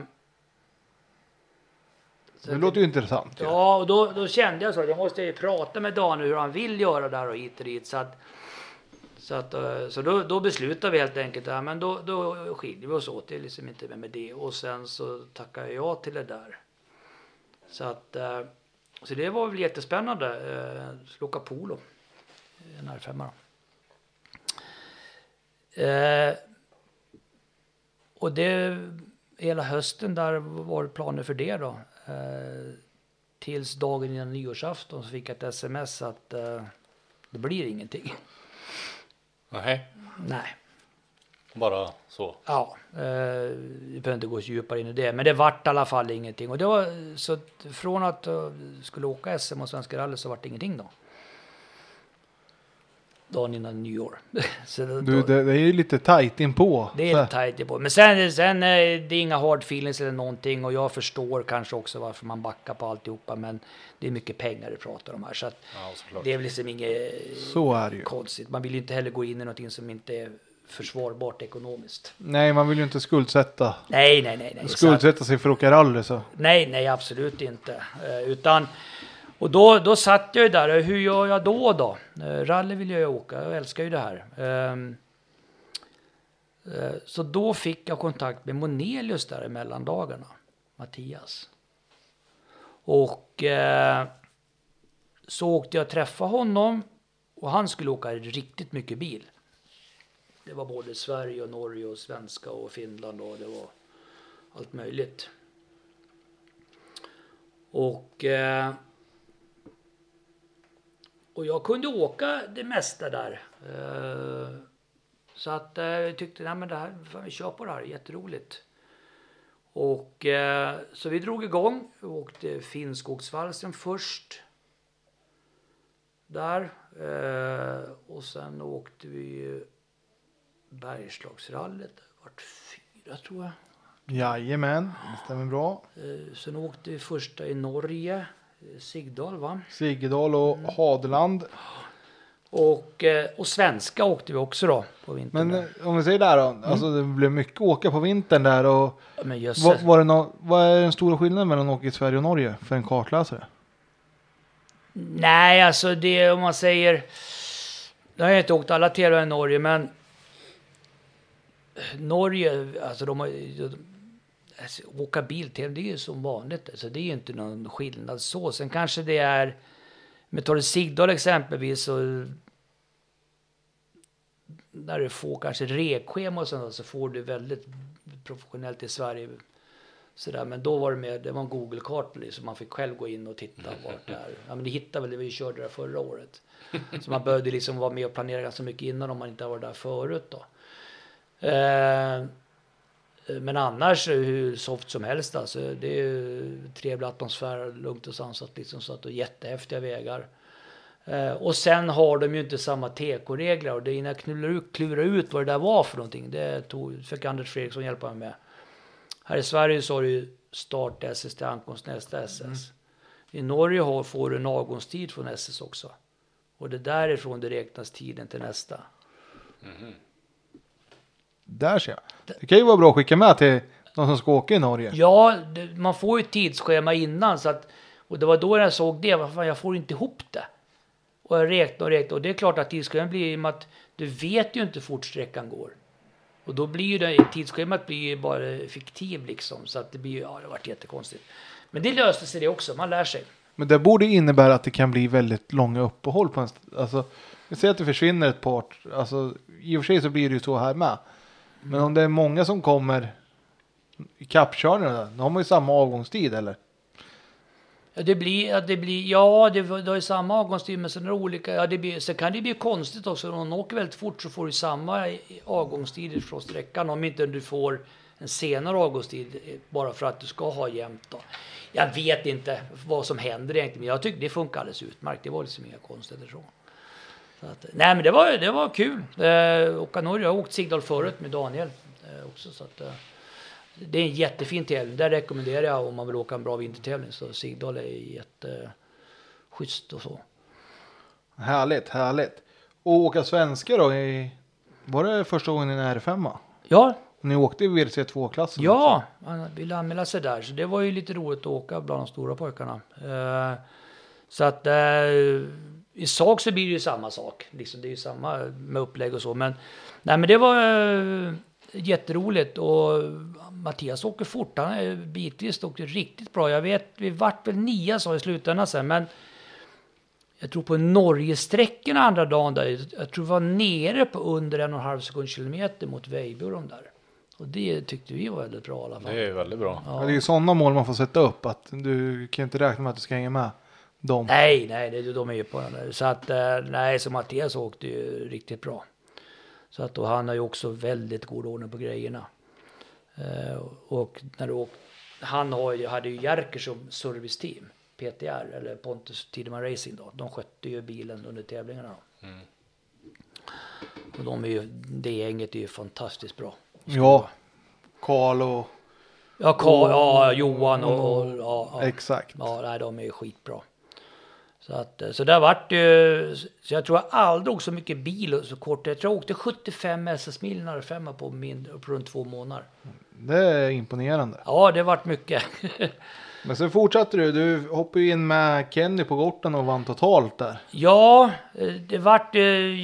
det låter ju intressant. Ja, ja, och då, då kände jag så att jag måste ju prata med Daniel hur han vill göra där och hit och dit, så att Så, att, så då, då beslutar vi helt enkelt att ja, men då, då skiljer vi oss åt, det är liksom inte med det. Och sen så tackar jag till det där. Så, att, så det var väl jättespännande. Slocka polo. En R fem. Eh, och det, hela hösten där var planer för det då. Eh, tills dagen innan nyårsafton så fick jag ett sms att eh, det blir ingenting. Nej. Nej. Bara så? Ja, eh, vi behöver inte gå djupare in i det. Men det vart i alla fall ingenting. Och det var, så från att jag skulle åka S M och Svenska rally så vart det ingenting då. Dagen innan nyår. Så då, du, det, det är ju lite tajt inpå. Det är lite tajt inpå. Men sen, sen är det inga hard feelings eller någonting. Och jag förstår kanske också varför man backar på alltihopa. Men det är mycket pengar du pratar om här. Så att ja, det är väl liksom inget så är det ju. Konstigt. Man vill ju inte heller gå in i någonting som inte är försvarbart ekonomiskt. Nej, man vill ju inte skuldsätta. Nej, nej, nej. nej. Skuldsätta så sig för att åka rally så. Nej, nej, absolut inte. Utan... Och då, då satt jag ju där. Hur gör jag då då? Rally vill jag ju åka. Jag älskar ju det här. Um, uh, så då fick jag kontakt med Monelius där i mellandagarna. Mattias. Och uh, så åkte jag träffa honom. Och han skulle åka riktigt mycket bil. Det var både Sverige och Norge och svenska och Finland. Och det var allt möjligt. Och... Uh, Och jag kunde åka det mesta där. Så att jag tyckte, nej men det här, fan, vi kör på det här, jätteroligt. Och så vi drog igång, vi åkte Finnskogsvalsen först. Där. Och sen åkte vi Bergslagsrallet, det var fyra tror jag. Jajamän, det stämmer bra. Sen åkte vi första i Norge. Sigdal va? Sigdal och mm. Hadeland. Och, och svenska åkte vi också då på vintern. Men där. Om vi säger där då, mm. alltså det blev mycket åka på vintern där. Och Men vad, var det no- vad är den stora skillnaden mellan att åka i Sverige och Norge för en kartläsare? Nej, alltså det om man säger, jag har inte åkt alla tävlingar i Norge, men Norge, alltså de har Alltså, åka bil till, det är ju som vanligt. Alltså, det är ju inte någon skillnad så. Sen kanske det är, med tar det Sigdal exempelvis, så när du får kanske rekschema och sånt, så får du väldigt professionellt i Sverige. Så där. Men då var det med, det var en Google-kart liksom, man fick själv gå in och titta vart det är. Ja, men det hittade väl det vi körde där förra året. Så man började liksom vara med och planera ganska mycket innan om man inte var där förut då. Eh... Men annars hur soft som helst alltså. Det är ju trevlig atmosfär, lugnt och sansat liksom, så att det är jättehäftiga vägar. Eh, och sen har de ju inte samma T K-regler och det innan jag klura ut vad det där var för någonting. Det tog, fick Anders Fredriksson hjälpa mig med. Här i Sverige så har du ju start S S till ankomst nästa S S. Mm. I Norge har, får du en avgångstid från S S också. Och det därifrån det räknas tiden till nästa. Mm. Där ser jag. Det kan ju vara bra att skicka med till någon som ska åka i Norge. Ja, det, man får ju tidsschema innan. Så att, och det var då jag såg det. Varför jag får inte ihop det. Och jag räknar och räknar. Och det är klart att tidsschemat blir i och med att du vet ju inte fort sträckan går. Och då blir ju det, tidsschemat blir ju bara fiktiv liksom. Så att det blir ju, ja det har varit jättekonstigt. Men det löste sig det också, man lär sig. Men det borde innebära att det kan bli väldigt långa uppehåll på en st- alltså, vi ser att det försvinner ett par, alltså i och för sig så blir det ju så här med. Men om det är många som kommer i kappkörningarna, då har man ju samma avgångstid, eller? Ja, det blir... Det blir ja, det, det har ju samma avgångstid, men sen är det olika... Ja, det blir, sen kan det bli konstigt också. Om någon åker väldigt fort så får du samma avgångstid från sträckan. Om inte du får en senare avgångstid bara för att du ska ha jämnt då. Jag vet inte vad som händer egentligen, men jag tycker det funkar alldeles utmärkt. Det var liksom inga konstigheter så. Att, nej men det var, det var kul. Eh, åka Norge. Jag har åkt Sigdal förut med Daniel eh, också. Så att, eh, det är en jättefin tävling. Där rekommenderar jag om man vill åka en bra vintertävling. Så Sigdal är jätteschysst och så. Härligt, härligt. Och åka svenska då? I, var det första gången i en R fem? Ja. Ni åkte i V R C två-klassen? Ja, man ville anmäla sig där. Så det var ju lite roligt att åka bland de stora pojkarna. Eh, så att... Eh, i sak så blir det ju samma sak. Liksom, det är ju samma med upplägg och så. Men, nej, men det var äh, jätteroligt. Och Mattias åker fort. Han bitvis åkte riktigt bra. Jag vet, vi vart väl nia så i slutändan sen. Men jag tror på Norge-sträckorna andra dagen där. Jag tror vi var nere på under en och en halv sekund kilometer mot Vejburon där. Och det tyckte vi var väldigt bra i alla fall. Det är väldigt bra. Ja. Det är ju sådana mål man får sätta upp. Att du kan inte räkna med att du ska hänga med dem. Nej, nej, det, de är ju på den där. Så att, nej, så Mattias åkte ju riktigt bra. Så att, och han har ju också väldigt god ordning på grejerna. Eh, och när du åkte, han har ju, hade ju Jerker som serviceteam. P T R, eller Pontus Tideman Racing då. De skötte ju bilen under tävlingarna då. Mm. Och de är ju, det gänget är ju fantastiskt bra. Ja, Karl och... Ja, Karl, ja, Johan och... och ja, ja. Exakt. Ja, nej, de är ju skitbra. Så, att, så där vart ju... Så jag tror jag aldrig åkte så mycket bil och så kort. Jag tror jag åkte sjuttiofem S S-mil när jag femma på, min, på runt två månader. Det är imponerande. Ja, det vart mycket. Men så fortsatte du. Du hoppade ju in med Kenny på Gotland och vann totalt där. Ja, det vart,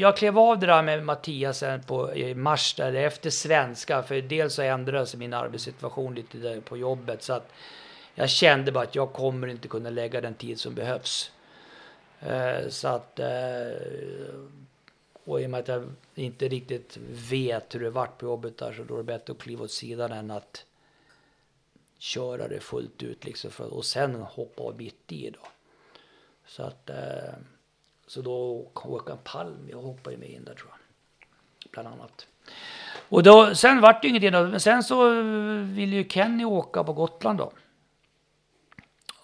jag klev av det där med Mattias på, i mars där, efter svenska. För dels så ändrades min arbetssituation lite där på jobbet. Så att jag kände bara att jag kommer inte kunna lägga den tid som behövs. Så att... Och i och med att jag inte riktigt vet hur det vart på jobbet där, så då är det bättre att kliva åt sidan än att köra det fullt ut liksom för, och sen hoppa av mitt i då. Så att eh, så då Håkan Palm, jag hoppade ju med in där tror jag. Bland annat. Och då, sen vart det ingenting då, men sen så ville ju Kenny åka på Gotland då.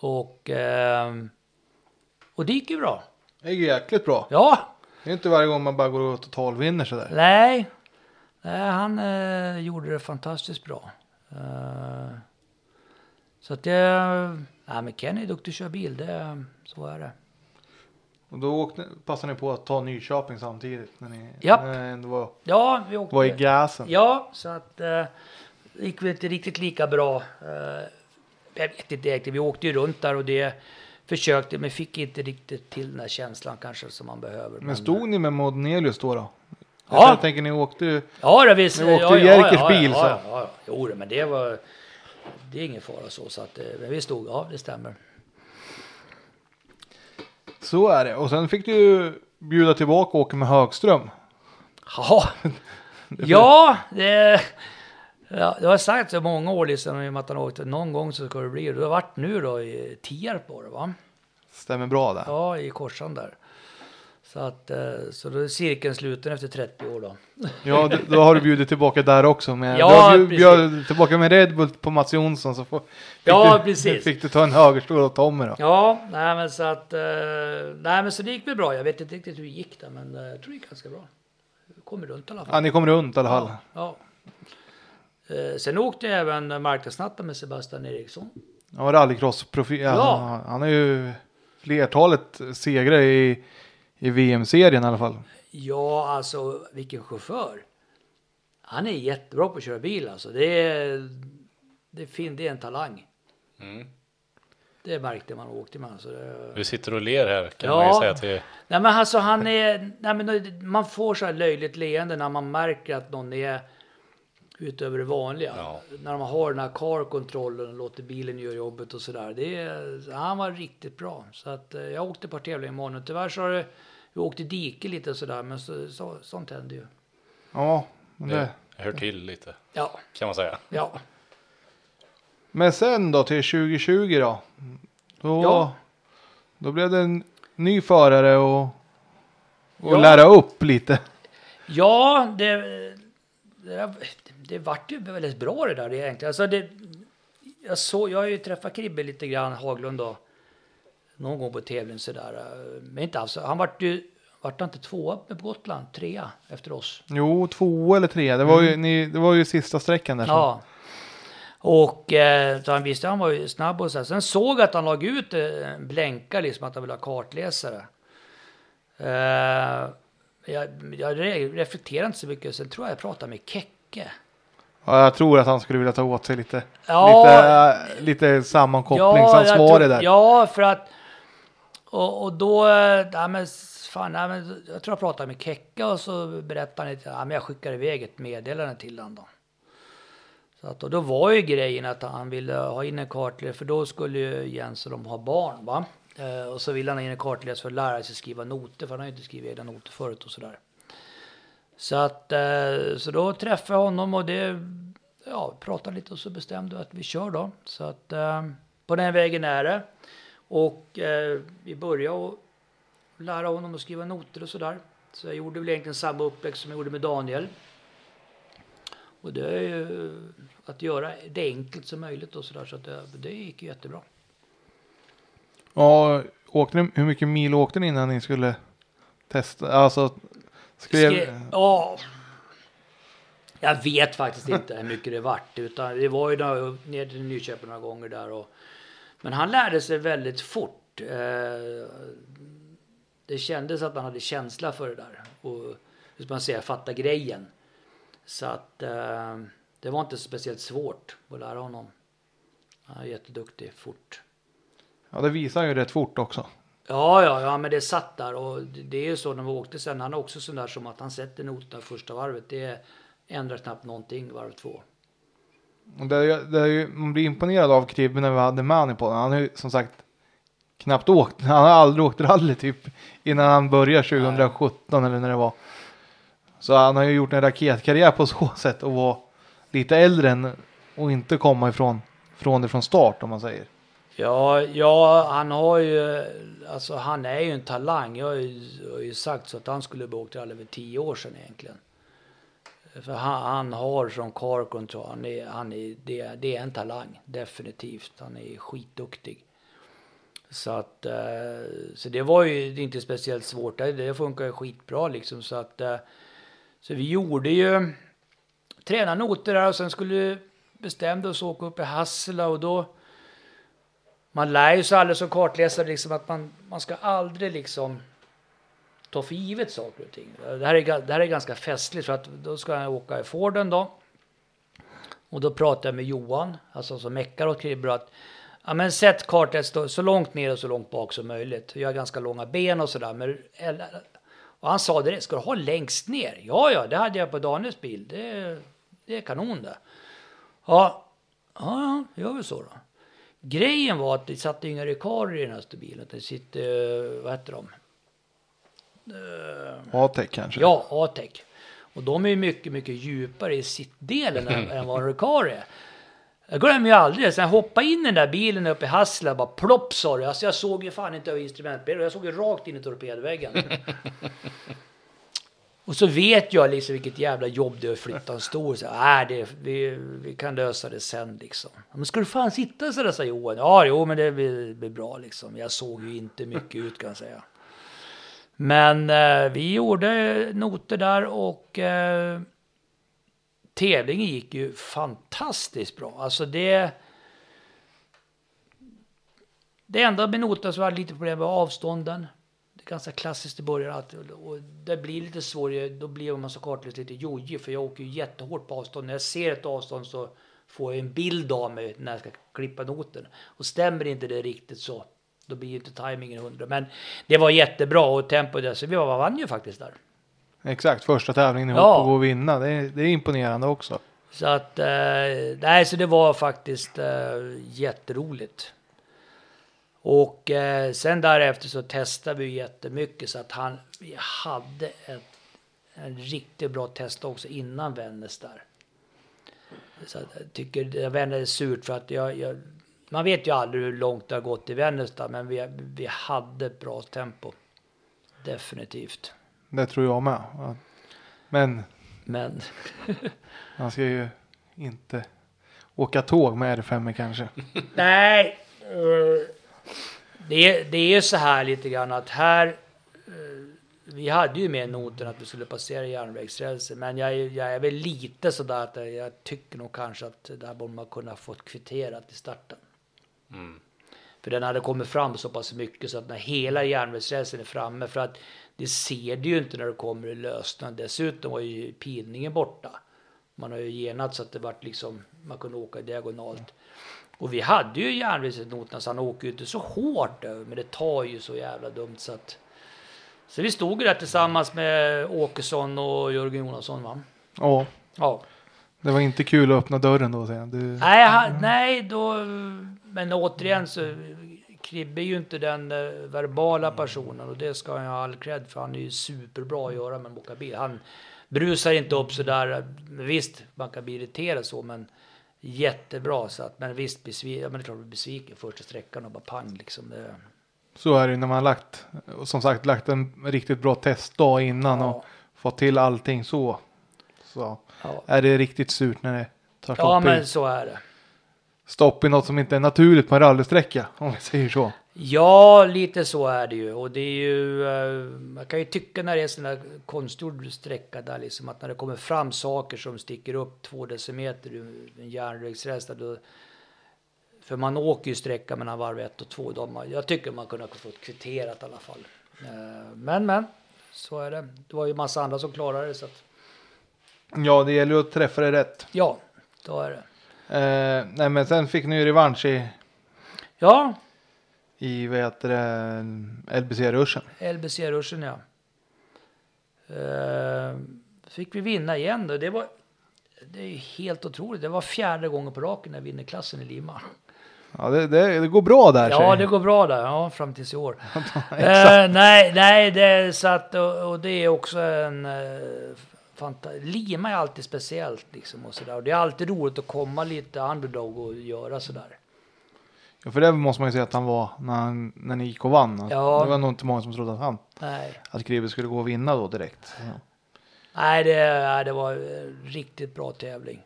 Och eh, och det gick ju bra. Det gick jäkligt bra. Ja. Det är inte varje gång man bara går och totalvinner sådär. Nej. Nej, han eh, gjorde det fantastiskt bra. Eh, Så att det... Nej, men Kenny är duktig att köra bil. Det, så är det. Och då åkte, passade ni på att ta Nyköping samtidigt? När ni, när ni var, ja, vi åkte. Var i gasen. Ja, så att... Eh, det gick väl inte riktigt lika bra. Eh, jag vet inte direkt. Vi åkte ju runt där och det försökte. Men fick inte riktigt till den här känslan kanske som man behöver. Men stod men, ni med Modnelius då då? Ja. Jag tänker ni åkte ju... Ja, det visst. Ni åkte ju ja, Jerkers ja, ja, bil. Ja, ja, ja, ja. Jo, men det var... Det är ingen fara så, så att vi stod, ja det stämmer. Så är det. Och sen fick du bjuda tillbaka och åka med Högström. Ja, ja, det, ja, det har jag sagt så många år liksom att han åkte någon gång så ska det bli. Du har varit nu då i Tierp på det va? Stämmer bra där. Ja, i korsan där. Så, att, så då är cirkeln sluten efter trettio år då. Ja, då har du bjudit tillbaka där också. Med, ja, du bjöd tillbaka med Red Bull på Mats Jonsson så får, fick, ja, du, precis. Fick du ta en högerstol och Tommy då. Ja, nej men så att nej men så det gick väl bra. Jag vet inte riktigt hur det gick där men jag tror det gick ganska bra. Kommer runt i alla fall. Ja, ni kommer runt i alla fall. Ja, ja. Sen åkte jag även marknadsnatten med Sebastian Eriksson. Ja, rallycrossprofil. Ja. Han, han är ju flertalet segrar i I V M-serien i alla fall. Ja, alltså, vilken chaufför. Han är jättebra på att köra bil. Alltså. Det är, det är, fin, det är en talang. Mm. Det märkte man och åkte med. Alltså. Det... Du sitter och ler här, kan ja. man ju säga. Att det... Nej, men alltså, han är... Nej, men man får så här löjligt leende när man märker att någon är utöver det vanliga. Ja. När man har den här car-kontrollen och låter bilen göra jobbet och sådär. Det är, han var riktigt bra. Så att, jag åkte ett par tävlingar i morgon. Tyvärr så har det... Vi åkte dike lite och sådär, men så, så, sånt hände ju. Ja, men det... det hör till lite, ja. Kan man säga. Ja. Men sen då, till tjugo tjugo då? Då, ja. Då blev det en ny förare och, och ja. lära upp lite. Ja, det, det, det vart ju väldigt bra det där egentligen. Alltså det, jag, så, jag har ju träffat Kribbe lite grann, Haglund då. Någon gång på tävling sådär. Men inte alls. Han vart ju vart han inte tvåa på Gotland. Trea efter oss. Jo, två eller tre. Det var ju, mm. ni, det var ju sista sträckan där. Ja. Och eh, så han visste han var ju snabb och så. Sen såg att han lag ut en eh, blänka liksom att han ville ha kartläsare. Eh, jag, jag reflekterar inte så mycket. Sen tror jag jag pratade med Kecke. Ja, jag tror att han skulle vilja ta åt sig lite, ja, lite, lite sammankoppling. Ja, så han svarade där. Ja, för att Och, och då, ja, men, fan, ja, men, jag tror jag pratade med Kecka och så berättade han lite, ja, men jag skickade iväg ett meddelande till honom då. Så att, och då var ju grejen att han ville ha in en kartläsare, för då skulle ju Jens och de ha barn, va? Eh, och så ville han ha in en kartläsare för att lära sig skriva noter, för han har ju inte skrivit egna noter förut och sådär. Så att, eh, så då träffade jag honom och det, ja, pratade lite och så bestämde att vi kör då. Så att, eh, på den vägen är det. Och eh, vi började att lära honom att skriva noter och sådär. Så jag gjorde väl egentligen samma upplägg som jag gjorde med Daniel. Och det är ju att göra det enkelt som möjligt och sådär. Så att det, det gick ju jättebra. Ja, åkte ni, hur mycket mil åkte ni innan ni skulle testa? Alltså, skrev... Skre, ja, jag vet faktiskt inte hur mycket det vart. Utan det var ju då, ner till Nyköping några gånger där och... Men han lärde sig väldigt fort. Det kändes att han hade känsla för det där. Och hur ska man säga, fatta grejen. Så att det var inte speciellt svårt att lära honom. Han är jätteduktig fort. Ja, det visar ju rätt fort också. Ja, ja, ja, men det satt där. Och det är ju så när vi åkte sen. Han är också sån där som att han sätter noterna första varvet. Det ändrar knappt någonting varv två. Det, det, man blir imponerad av Kribben när vi hade Mani på den. Han har ju som sagt knappt åkt. Han har aldrig åkt rally typ innan han började tjugo sjutton. Nej. Eller när det var. Så han har ju gjort en raketkarriär på så sätt och var lite äldre än och inte komma ifrån från det från start om man säger. Ja, ja, han har ju alltså han är ju en talang. Jag har ju, jag har ju sagt så att han skulle ha åkt rally för tio år sedan egentligen. För han, han har som car control, han är, han är, det, det är en talang, definitivt. Han är skitduktig. Så att, så det var ju inte speciellt svårt, det funkar ju skitbra liksom. Så att, så vi gjorde ju, tränade noter där och sen skulle bestämde oss åka upp i Hassela och då, man lär ju sig alldeles som kartläsare liksom att man, man ska aldrig liksom ta för givet saker och ting. Det här är, det här är ganska festligt för att då ska jag åka i Forden då. Och då pratade jag med Johan, alltså som meckar och kribbar att ja men sätt kartet så långt ner och så långt bak som möjligt. Jag har ganska långa ben och sådär. Men, och han sa det, ska du ha längst ner? Ja, ja, det hade jag på Daniels bil. Det, det är kanon det. Ja, ja, gör vi så då. Grejen var att det satt inga rekarer i den här bilen. Det sitter, vad heter de? A-tech kanske? Ja, A-tech. Och de är ju mycket, mycket djupare i sittdelen än, än vad en rekar är. Jag glömmer ju aldrig. Sen hoppade in i den där bilen uppe i Hassela och bara plopp sa det. Alltså jag såg ju fan inte över instrumentbilen. Jag såg ju rakt in i torpedväggen. Och så vet jag liksom vilket jävla jobb det är att flytta en stor. Så, äh, det, vi, vi kan lösa det sen liksom. Men ska du fan sitta så där, sa Johan. Ja, jo, men det blir, blir bra liksom. Jag såg ju inte mycket ut kan jag säga. Men eh, vi gjorde noter där och eh, tävlingen gick ju fantastiskt bra. Alltså det det enda med noterna så var det lite problem med avstånden. Det är ganska klassiskt i början att, och det blir lite svårare, då blir man så kartlöst lite jojig för jag åker ju jättehårt på avstånd. När jag ser ett avstånd så får jag en bild av mig när jag ska klippa noten. Och stämmer inte det riktigt så då blir ju inte tajmingen hundra. Men det var jättebra och tempo där. Så vi var, vann ju faktiskt där. Exakt, första tävlingen ihop ja. Och gå och vinna. Det är, det är imponerande också. Så att, eh, nej så det var faktiskt eh, jätteroligt. Och eh, sen därefter så testade vi jättemycket. Så att han, vi hade ett, en riktigt bra test också innan Vändes där. Så att, jag tycker Vändes är surt för att jag... jag man vet ju aldrig hur långt det har gått i Vänstad, men vi, vi hade bra tempo. Definitivt. Det tror jag med. Men, men. Man ska ju inte åka tåg med R fem kanske. Nej. Det, det är ju så här lite grann att här, vi hade ju med noten att vi skulle passera järnvägsrälsen, men jag, jag är väl lite sådär att jag tycker nog kanske att där borde man kunna fått kvitterat i starten. Mm. För den hade kommit fram så pass mycket så att när hela järnvägsrälsen är framme, för att det ser du ju inte när du kommer i lösningen. Dessutom var ju pilningen borta. Man har ju genat så att det vart liksom man kunde åka diagonalt. Och vi hade ju järnvägsnotorna så han åker ju inte så hårt där, men det tar ju så jävla dumt så att... Så vi stod ju där tillsammans med Åkesson och Jörgen Jonasson, va? Ja. Ja. Det var inte kul att öppna dörren då sen. Du... Nej, ha, nej då, men återigen så Kribbe är ju inte den verbala personen och det ska jag ha all cred för, han är ju superbra att göra med att åka bil. Han brusar inte upp så där. Visst, man kan bli irriterad så, men jättebra så att, men visst, besviken, men det är klart att besviken första sträckan och bara pang liksom. Det... Så är det när man har lagt, som sagt, lagt en riktigt bra testdag innan, ja, och fått till allting så. Så ja, är det riktigt surt när det tar stopp. Ja, men i, så är det. Stopp i något som inte är naturligt på en rallysträcka, om vi säger så. Ja, lite så är det ju. Och det är ju, man kan ju tycka när det är sån här konstgjord sträcka där liksom, att när det kommer fram saker som sticker upp två decimeter ur en järnvägsrälsen, då, för man åker ju sträcka mellan varv ett och två. Då, jag tycker man kunde ha fått kvitterat i alla fall. Men, men, så är det. Det var ju massa andra som klarade det, så att... Ja, det gäller ju att träffa det rätt. Ja, då är det. Eh, nej, men sen fick ni ju revansch i... Ja. I, vad heter det, L B C-ruschen. L B C-ruschen, ja. Eh, fick vi vinna igen då. Det var, det är helt otroligt. Det var fjärde gången på raken när vi vinner klassen i Lima. Ja, det, det, det går bra där. Ja, tjej. Det går bra där. Ja, fram tills i år. eh, nej, nej, det satt och, och det är också en... Eh, Fanta- Lima är alltid speciellt liksom och sådär. Och det är alltid roligt att komma lite underdog och göra sådär. Ja, för det måste man ju säga att han var när, han, när ni gick och vann. Ja. Det var nog inte många som trodde att han, nej, att Kribbe skulle gå och vinna då direkt. Ja. Nej, det, det var en riktigt bra tävling.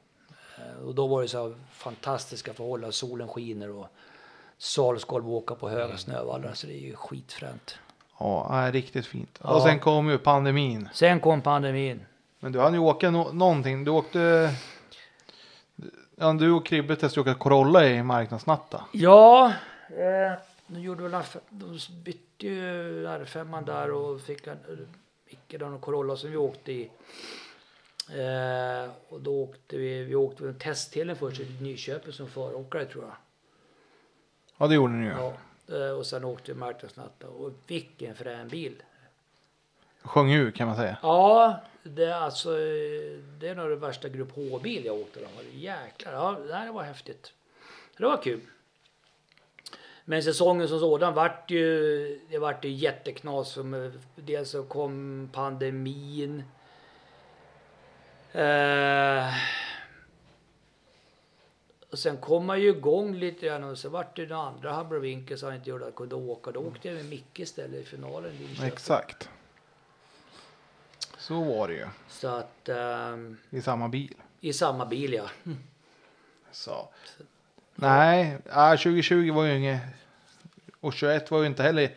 Och då var det så här fantastiska förhållanden. Solen skiner och Salskolv åker på höga snövallar. Så det är ju skitfränt. Ja, riktigt fint. Och ja, sen kom ju pandemin. Sen kom pandemin. Men du hade ju åka no- någonting. Du åkte... Ja, du och Kribbe testade åka Corolla i marknadsnatta. Ja. Eh, nu gjorde väl f- de bytte ju R fem där och fick en Micke och Corolla som vi åkte i. Eh, och då åkte vi... Vi åkte med en testhelen först i Nyköping som föråkare, tror jag. Ja, det gjorde ni ju. Ja. Eh, och sen åkte vi marknadsnatta. Och vilken frän bil. Sjöng ju, kan man säga. Ja, det är alltså det är nog det värsta grupp H-bil jag åkte. Jäklar, ja, det var häftigt. Det var kul. Men säsongen som sådan vart ju, det vart ju jätteknas. Som, dels så kom pandemin. Eh, och sen kom man ju igång lite grann och så vart det den andra habrovinkeln som inte gjorde att kunde åka. Då åkte jag med Micke istället i finalen. Exakt. Så var det ju. Så att, um, I samma bil. I samma bil, ja. Mm. Så. Så. Nej, tjugotjugo var ju inget. Och tjugoett var ju inte heller.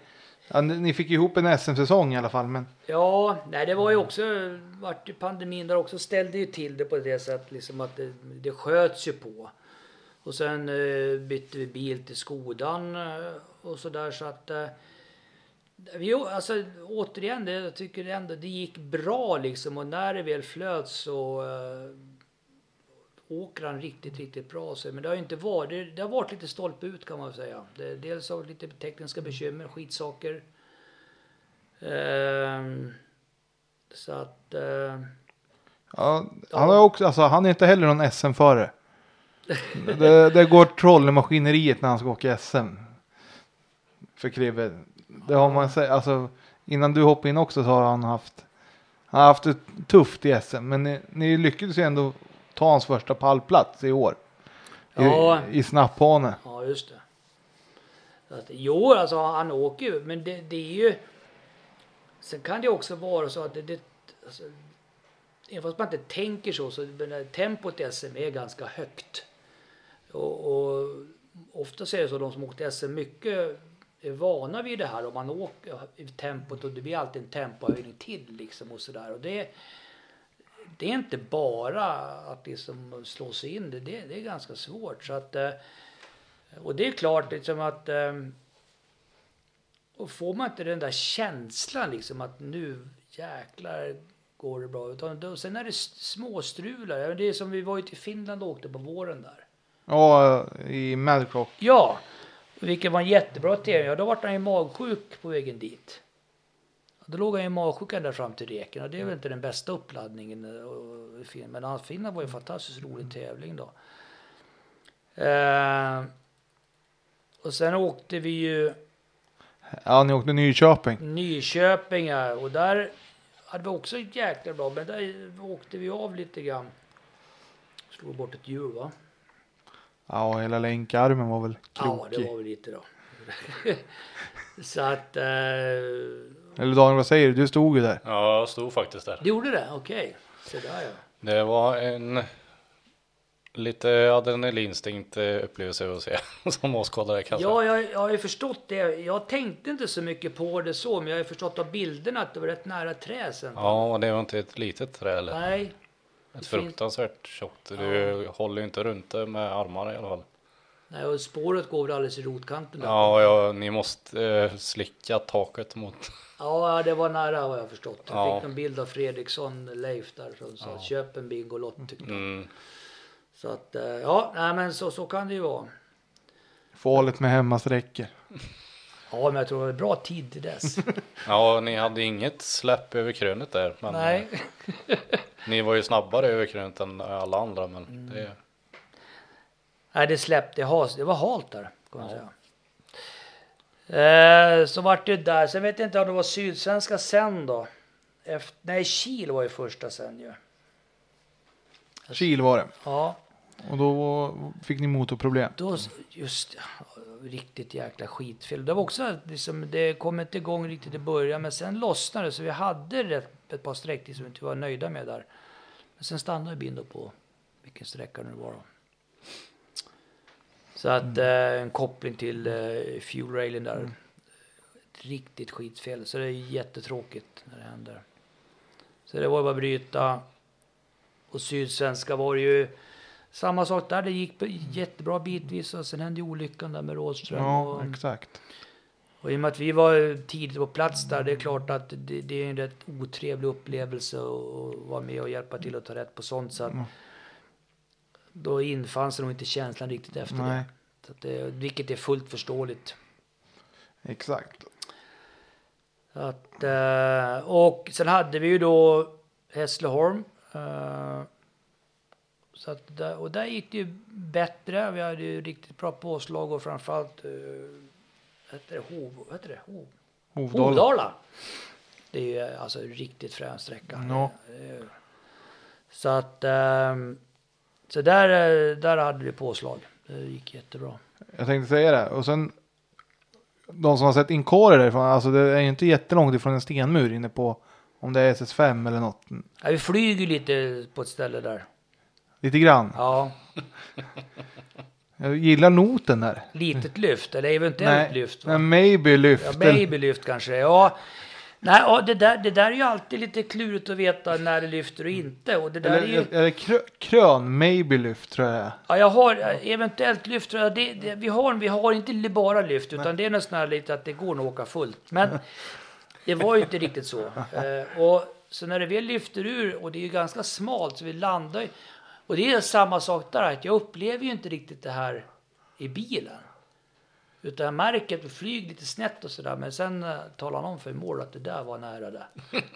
Ja, ni fick ihop en S M-säsong i alla fall. Men... Ja, nej, det var ju också. Vart ju pandemin där också, ställde ju till det på det sättet. Liksom att det, det sköts ju på. Och sen uh, bytte vi bil till Skodan. Uh, och så där så att... Uh, Vi, alltså, återigen, det, jag tycker ändå det gick bra liksom, och när det väl flöt så äh, åker han riktigt, riktigt bra. Så, men det har ju inte varit, det, det har varit lite stolpe ut, kan man säga. Det, dels har lite tekniska bekymmer, skitsaker. Ehm, så att... Äh, ja, han, har också, alltså, han är inte heller någon S M-förare. det, det går troll i maskineriet när han ska åka S M. För Kribbe... Det har man sagt, alltså innan du hoppade in också så har han haft han har haft det tufft i S M, men ni, ni lyckades ju ändå ta hans första pallplats i år. Ja. I, i Snapphane. Ja, just det. Så att, jo, alltså han åker ju, men det, det är ju, sen kan det också vara så att det, det alltså, även fast man inte tänker så, så tempot i S M är ganska högt. Och, och ofta säger så de som åkte S M mycket är vana vid det här, om man åker i tempot och det blir alltid en tempohöjning till liksom och sådär, och det det är inte bara att liksom slå sig in, det, det, det är ganska svårt, så att, och det är klart liksom att, och får man inte den där känslan liksom att nu jäklar går det bra, utan då, sen är det småstrular, det är som vi var ju till Finland och åkte på våren där. Ja, i Melkrock. Ja, vilket var en jättebra tävling. Ja, då var han ju magsjuk på vägen dit. Då låg han ju magsjuk ända fram till reken. Och det är väl inte den bästa uppladdningen. Men han finna var ju en fantastiskt rolig tävling då. Eh, och sen åkte vi ju... Ja, ni åkte Nyköping. Nyköping, ja. Och där hade vi också ett jäkla bra. Men där åkte vi av lite grann. Slog bort ett hjul, va? Ja, hela länkarmen var väl krokig. Ja, det var väl lite då. Så att... Eh... Eller Daniel, vad säger du? Du stod ju där. Ja, jag stod faktiskt där. Du gjorde det? Okej. Okay. Ja. Det var en... Lite adrenalinstinkt upplevelse att se som åskådare kanske. Ja, jag, jag har ju förstått det. Jag tänkte inte så mycket på det så, men jag har ju förstått av bilderna att det var rätt nära trä sen. Ja, det var inte ett litet trä eller? Nej. Ett fruktansvärt tjockt. Du ja. håller ju inte runt det med armarna i alla fall. Nej, och spåret går väl alldeles i rotkanten. Ja, ja, ni måste eh, slicka taket mot... Ja, det var nära vad jag förstått. Jag ja. fick en bild av Fredriksson, Leif där, som sa ja. köp en bingolott tyckte jag. Mm. Så att, ja, nej, men så, så kan det ju vara. Farligt med hemmasträcker. Ja, men jag tror det var bra tid till dess. Ja, ni hade inget släpp över krönet där. Men nej. Ni var ju snabbare över krönet än alla andra, men mm. det... Nej, det släppte has. Det var halt där, kan man ja. säga. Eh, så vart det där. Sen vet jag inte om det var Sydsvenska sen då. Efter, nej, Kil var ju första sen ju. Kil var det. Ja. Och då fick ni motorproblem. Då, just riktigt jäkla skitfel. Det var också liksom, det kom inte igång riktigt i början, men sen lossnade, så vi hade ett par sträckor som vi inte var nöjda med där. Men sen stannade bilen på vilken sträcka det var då. Så att mm. eh, en koppling till eh, fuel railen där. Mm. Ett riktigt skitfel. Så det är jättetråkigt när det händer. Så det var bara att bryta. Och Sydsvenska var ju samma sak där. Det gick jättebra bitvis och sen hände olyckan där med Rådström. Ja, och, exakt. Och i och med att vi var tidigt på plats där, det är klart att det, det är en rätt otrevlig upplevelse att vara med och hjälpa till och ta rätt på sånt. Så att mm. då infanns nog inte känslan riktigt efter Nej. det. Så att det. Vilket är fullt förståeligt. Exakt. Att, och sen hade vi ju då Hässleholm. Uh, så att där, och där gick det ju bättre. Vi hade ju riktigt bra påslag och framförallt uh, heter det Hov, heter det Hov. Hovdala. Hovdala. Det är ju alltså riktigt frän sträcka. Ja. Så att um, så där där hade vi påslag. Det gick jättebra. Jag tänkte säga det. Och sen de som har sett inkarer därifrån, alltså det är ju inte jättelångt ifrån en stenmur inne på, om det är S S fem eller något. Ja, vi flyger lite på ett ställe där. Lite grann? Ja. Jag gillar noten här. Litet lyft, eller eventuellt Nej, lyft. Va? Maybe lyft. Ja, maybe lyft kanske. Ja. Nej, ja, det, där, det där är ju alltid lite klurigt att veta när det lyfter och inte. Och det där eller, är ju... eller krön, krön, maybe lyft tror jag. Ja, jag har eventuellt lyft. Tror jag. Det, det, vi, har, vi har inte bara lyft, utan Nej. det är nästan lite att det går att åka fullt. Men... Det var ju inte riktigt så. Eh, och så när vi lyfter ur, och det är ju ganska smalt så vi landar. Och det är samma sak där, att jag upplever ju inte riktigt det här i bilen. Utan jag märker att vi flyger lite snett och sådär. Men sen eh, talar någon för mål att det där var nära där.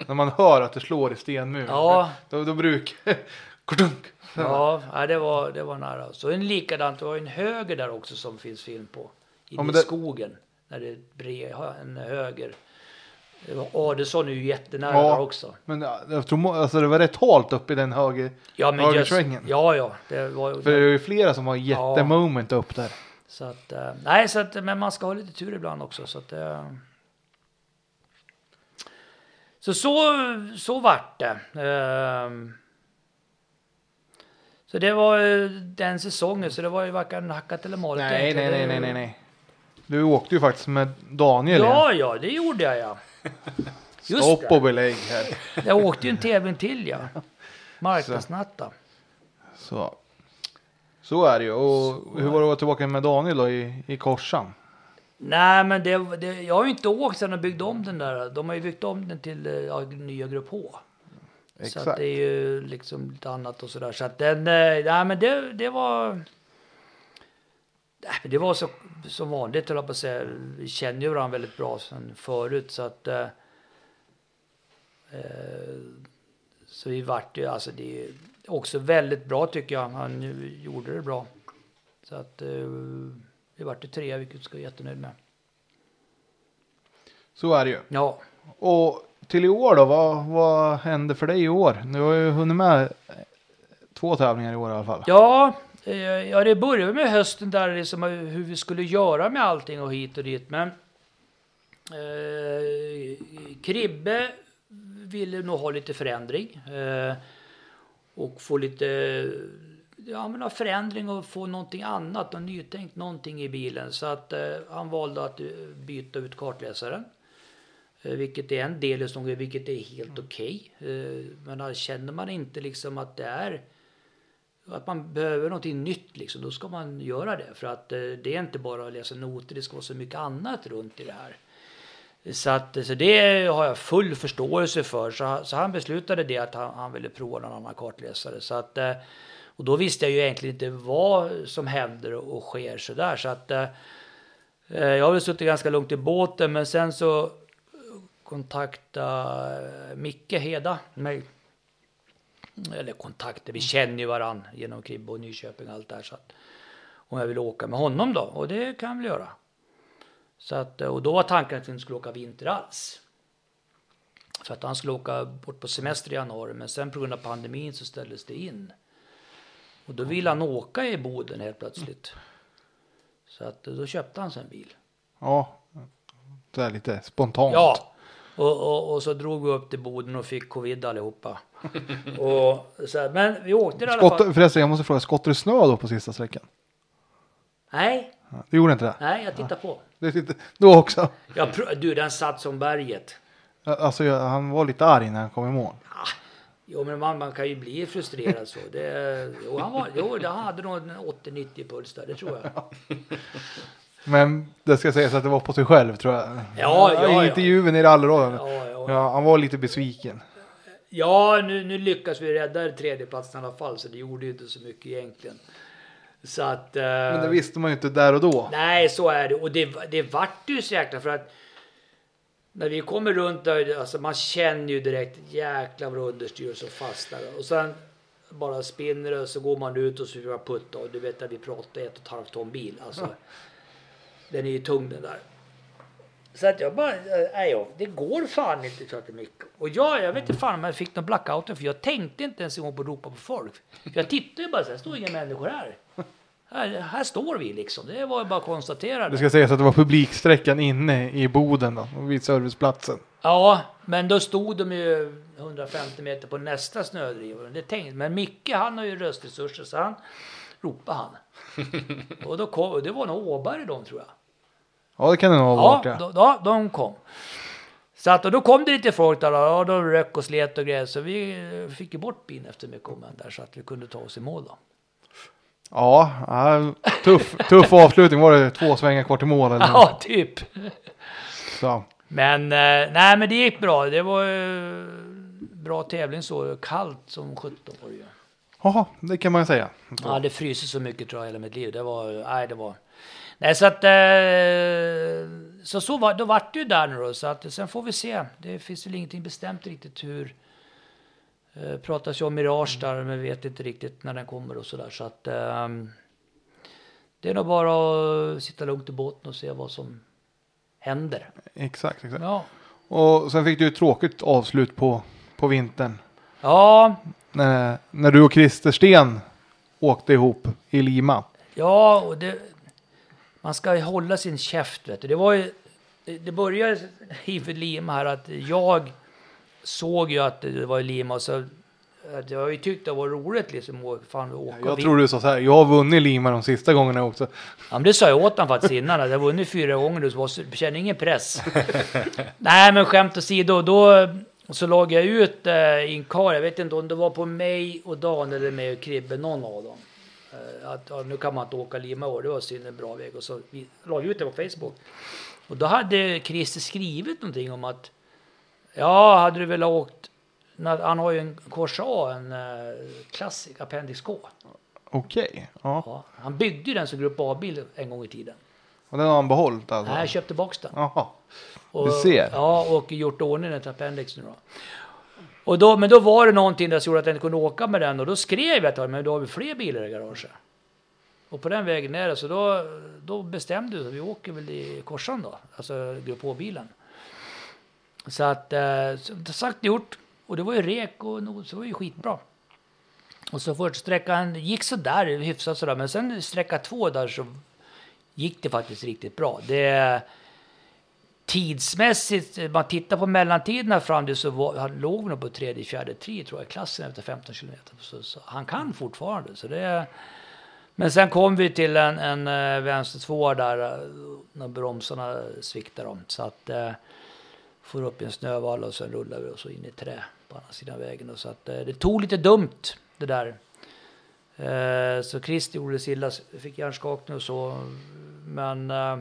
När man hör att det slår i stenmuren. Ja. Då, då brukar... ja, nej, det, var, det var nära. Så en likadant, det var en höger där också som finns film på. I ja, det... skogen. När det är en höger... Adelsson är ju jättenära ja, där också. Men jag tror, alltså det var rätt halt upp i den höger, ja, men höger just, svängen. Ja, ja. Det var, För det är ju flera som har jättemoment ja, upp där. Så att, nej, så att, men man ska ha lite tur ibland också. Så, att, så, så, så vart det. Så det var den säsongen. Så det var ju varken hackat eller malet. Nej, nej, nej, nej, nej, nej. Du åkte ju faktiskt med Daniel. Ja, igen. ja, det gjorde jag, ja. Just Stopp och belägg här. Jag åkte ju en tävling till, ja. Marknadsnatta. Så. Så. Så är det ju. Och så. Hur var det att vara tillbaka med Daniel då i, i Korsan? Nej, men det, det, jag har ju inte åkt sedan och byggt om den där. De har ju byggt om den till ja, nya Grupp H. Exakt. Så att det är ju liksom lite annat och sådär. Så att den, nej men det, det var... det var så, som vanligt, höll jag på att säga. Vi känner ju varandra väldigt bra sedan förut, så att eh, så vi vart ju, alltså det är också väldigt bra tycker jag. Han gjorde det bra. Så att eh, vi vart ju tre, vilket jag ska vara jättenöjd med. Så är det ju. Ja. Och till i år då, vad, vad hände för dig i år? Du har ju hunnit med två tävlingar i år i alla fall. Ja, eh, ja det började med hösten där, liksom, hur vi skulle göra med allting och hit och dit. Men eh, Kribbe ville nog ha lite förändring. Eh, och få lite ja, men förändring och få någonting annat och nytänkt någonting i bilen. Så att eh, han valde att byta ut kartläsaren. Vilket är en del i sången, vilket är helt okej. Okay. Men känner man inte liksom att det är att man behöver något nytt liksom, då ska man göra det. För att det är inte bara att läsa noter, det ska vara så mycket annat runt i det här. Så, att, så det har jag full förståelse för. Så, så han beslutade det att han, han ville prova någon annan kartläsare. Så att, och då visste jag ju egentligen inte vad som händer och sker sådär. Så att jag har väl suttit ganska långt i båten, men sen så kontakta Micke Heda, mig. Eller kontakter, vi känner ju varann genom Kribbo och Nyköping och allt där. Så att, om jag vill åka med honom då, och det kan vi göra. Så att, och då var tanken att vi inte skulle åka vinter alls. För att han skulle åka bort på semester i januari, men sen på grund av pandemin så ställdes det in. Och då ville han åka i Boden helt plötsligt. Så att, då köpte han sig en bil. Ja, det är lite spontant. Ja. Och, och, och så drog vi upp till Boden och fick covid allihopa. Och, så här, men vi åkte i alla fall. Förresten, jag måste fråga, skottade du snö då på sista sträckan? Nej. Du gjorde inte det? Nej, jag tittar på. Du tittar, då också? Jag, du, den satt som berget. Alltså, jag, han var lite arg när han kom i mål. Ja, jo, men man, man kan ju bli frustrerad så. Det, jo, han var, jo, han hade nog en åttio nittio puls där, det tror jag. Men det ska sägas att det var på sig själv, tror jag. Ja, ja, i intervjun ja. I det allra råden. Ja, ja, ja, han var lite besviken. Ja, nu, nu lyckas vi rädda tredjeplatsen i alla fall. Så det gjorde ju inte så mycket egentligen. Så att, uh, men det visste man ju inte där och då. Nej, så är det. Och det, det vart ju så jäkla. För att när vi kommer runt där, alltså, man känner ju direkt jäkla vad understyr och så fastnar. Och sen bara spinner det och så går man ut och så vill man putta. Och du vet att vi pratar ett och ett halvt ton bil. Alltså... Ja. Den är ju tung den där. Så att jag bara, nej, det går fan inte så mycket. Och jag, jag vet inte fan om jag fick någon blackouten, för jag tänkte inte ens en gång på att ropa på folk. För jag tittade ju bara så här, står inga människor här. Här, här står vi liksom, det var ju bara konstaterande. Det ska sägas att det var publiksträckan inne i Boden då, vid serviceplatsen. Ja, men då stod de ju hundrafemtio meter på nästa snödrivare. Det tänkte, men Micke, han har ju röstresurser, så han ropade han. Och då kom, det var nog Åberg i dem tror jag. Ja, det kan det nog ha varit. Ja, ja, de kom. Så att, och då kom det lite folk där, ja, de rök och slet och grejer. Så vi fick ju bort bin efter mig kommen där, så att vi kunde ta oss i mål då. Ja, tuff, tuff avslutning. Var det två svängar kvar till mål? Eller? Ja, typ. Så. Men, nej, men det gick bra. Det var bra tävling så, kallt som sjutton var det ju. Jaha, det kan man ju säga. Ja, det fryser så mycket tror jag hela mitt liv. Det var, nej det var... Nej, så att eh, så, så var, då vart det ju där nu då, så att sen får vi se. Det finns väl ingenting bestämt riktigt hur eh, pratas ju om Mirage där, men vet inte riktigt när den kommer och sådär. Så att eh, det är nog bara att sitta lugnt i båten och se vad som händer. Exakt, exakt. Ja. Och sen fick du ett tråkigt avslut på, på vintern. Ja. När, när du och Christer Sten åkte ihop i Lima. Ja, och det... Man ska hålla sin käft, vet du. Det var ju, det började i Lima här att jag såg ju att det var i Lima och så att jag har ju tyckt det var roligt liksom att fan åka. Jag tror du sa så här, jag har vunnit Lima de sista gångerna också. Ja, men det sa jag åt han faktiskt innan. Jag har vunnit fyra gånger nu så jag känner ingen press. Nej, men skämt åsido, då så låg jag ut eh, i en kar. Jag vet inte om det var på mig och Dan eller mig och Kribbe, någon av dem. Att, ja, nu kan man inte åka Lima år, det var synd en bra väg, och så vi la ut det på Facebook och då hade Christer skrivit någonting om att ja, hade du väl åkt, han har ju en Corsa, en klassisk Appendix K Okej. Okay. Ja. Ja, han byggde ju den som Grupp A-bil en gång i tiden. Och den har han behållit alltså? Nej, jag köpte tillbaka den. Jaha, du ser. Och, ja, och gjort ordning den till appendix nu då. Och då, men då var det någonting där som gjorde att jag inte kunde åka med den. Och då skrev jag att men då har vi fler bilar i garaget. Och på den vägen är det. Så då, då bestämde vi att vi åker väl i korsan då. Alltså Grupp A-bilen. Så att, eh, sagt gjort. Och det var ju rek och nog, så var ju skitbra. Och så först sträckan gick så där hyfsat sådär. Men sen sträcka två där så gick det faktiskt riktigt bra. Det tidsmässigt, man tittar på mellantiderna fram till så var, han låg nog på tredje, fjärde, tre tror jag i klassen efter femton kilometer. Så, så han kan fortfarande. Så det, men sen kom vi till en, en vänster två där när bromsarna sviktade om. Så att eh, får upp i en snövall och sen rullar vi och så in i trä på andra sidan vägen. Och så att eh, det tog lite dumt det där. Eh, så Christer gjorde silla, fick hjärnskakning och så. Men eh,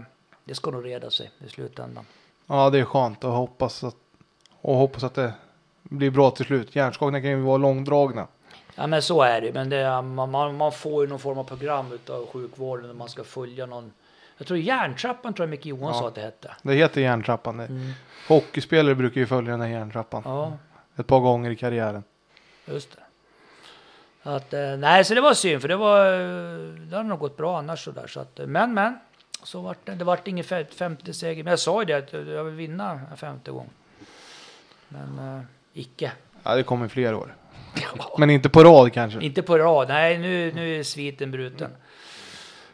det ska nog reda sig i slutändan. Ja, det är skönt att hoppas att, och hoppas att det blir bra till slut. Hjärnskakningar kan ju vara långdragna. Ja, men så är det. Men det, man, man får ju någon form av program av sjukvården när man ska följa någon. Jag tror järntrappan, tror jag Micke Johan ja, sa att det hette. Det heter järntrappan. Mm. Hockeyspelare brukar ju följa den här järntrappan. Ja. Ett par gånger i karriären. Just det. Att, nej, så det var synd för det var det hade nog gått bra annars så där så att, men men så vart det det vart ingen femte seger men jag sa ju det att jag vill vinna en femte gång. Men eh, icke. Ja, det kommer fler år. Ja. Men inte på rad kanske. Inte på rad. Nej, nu nu är sviten bruten.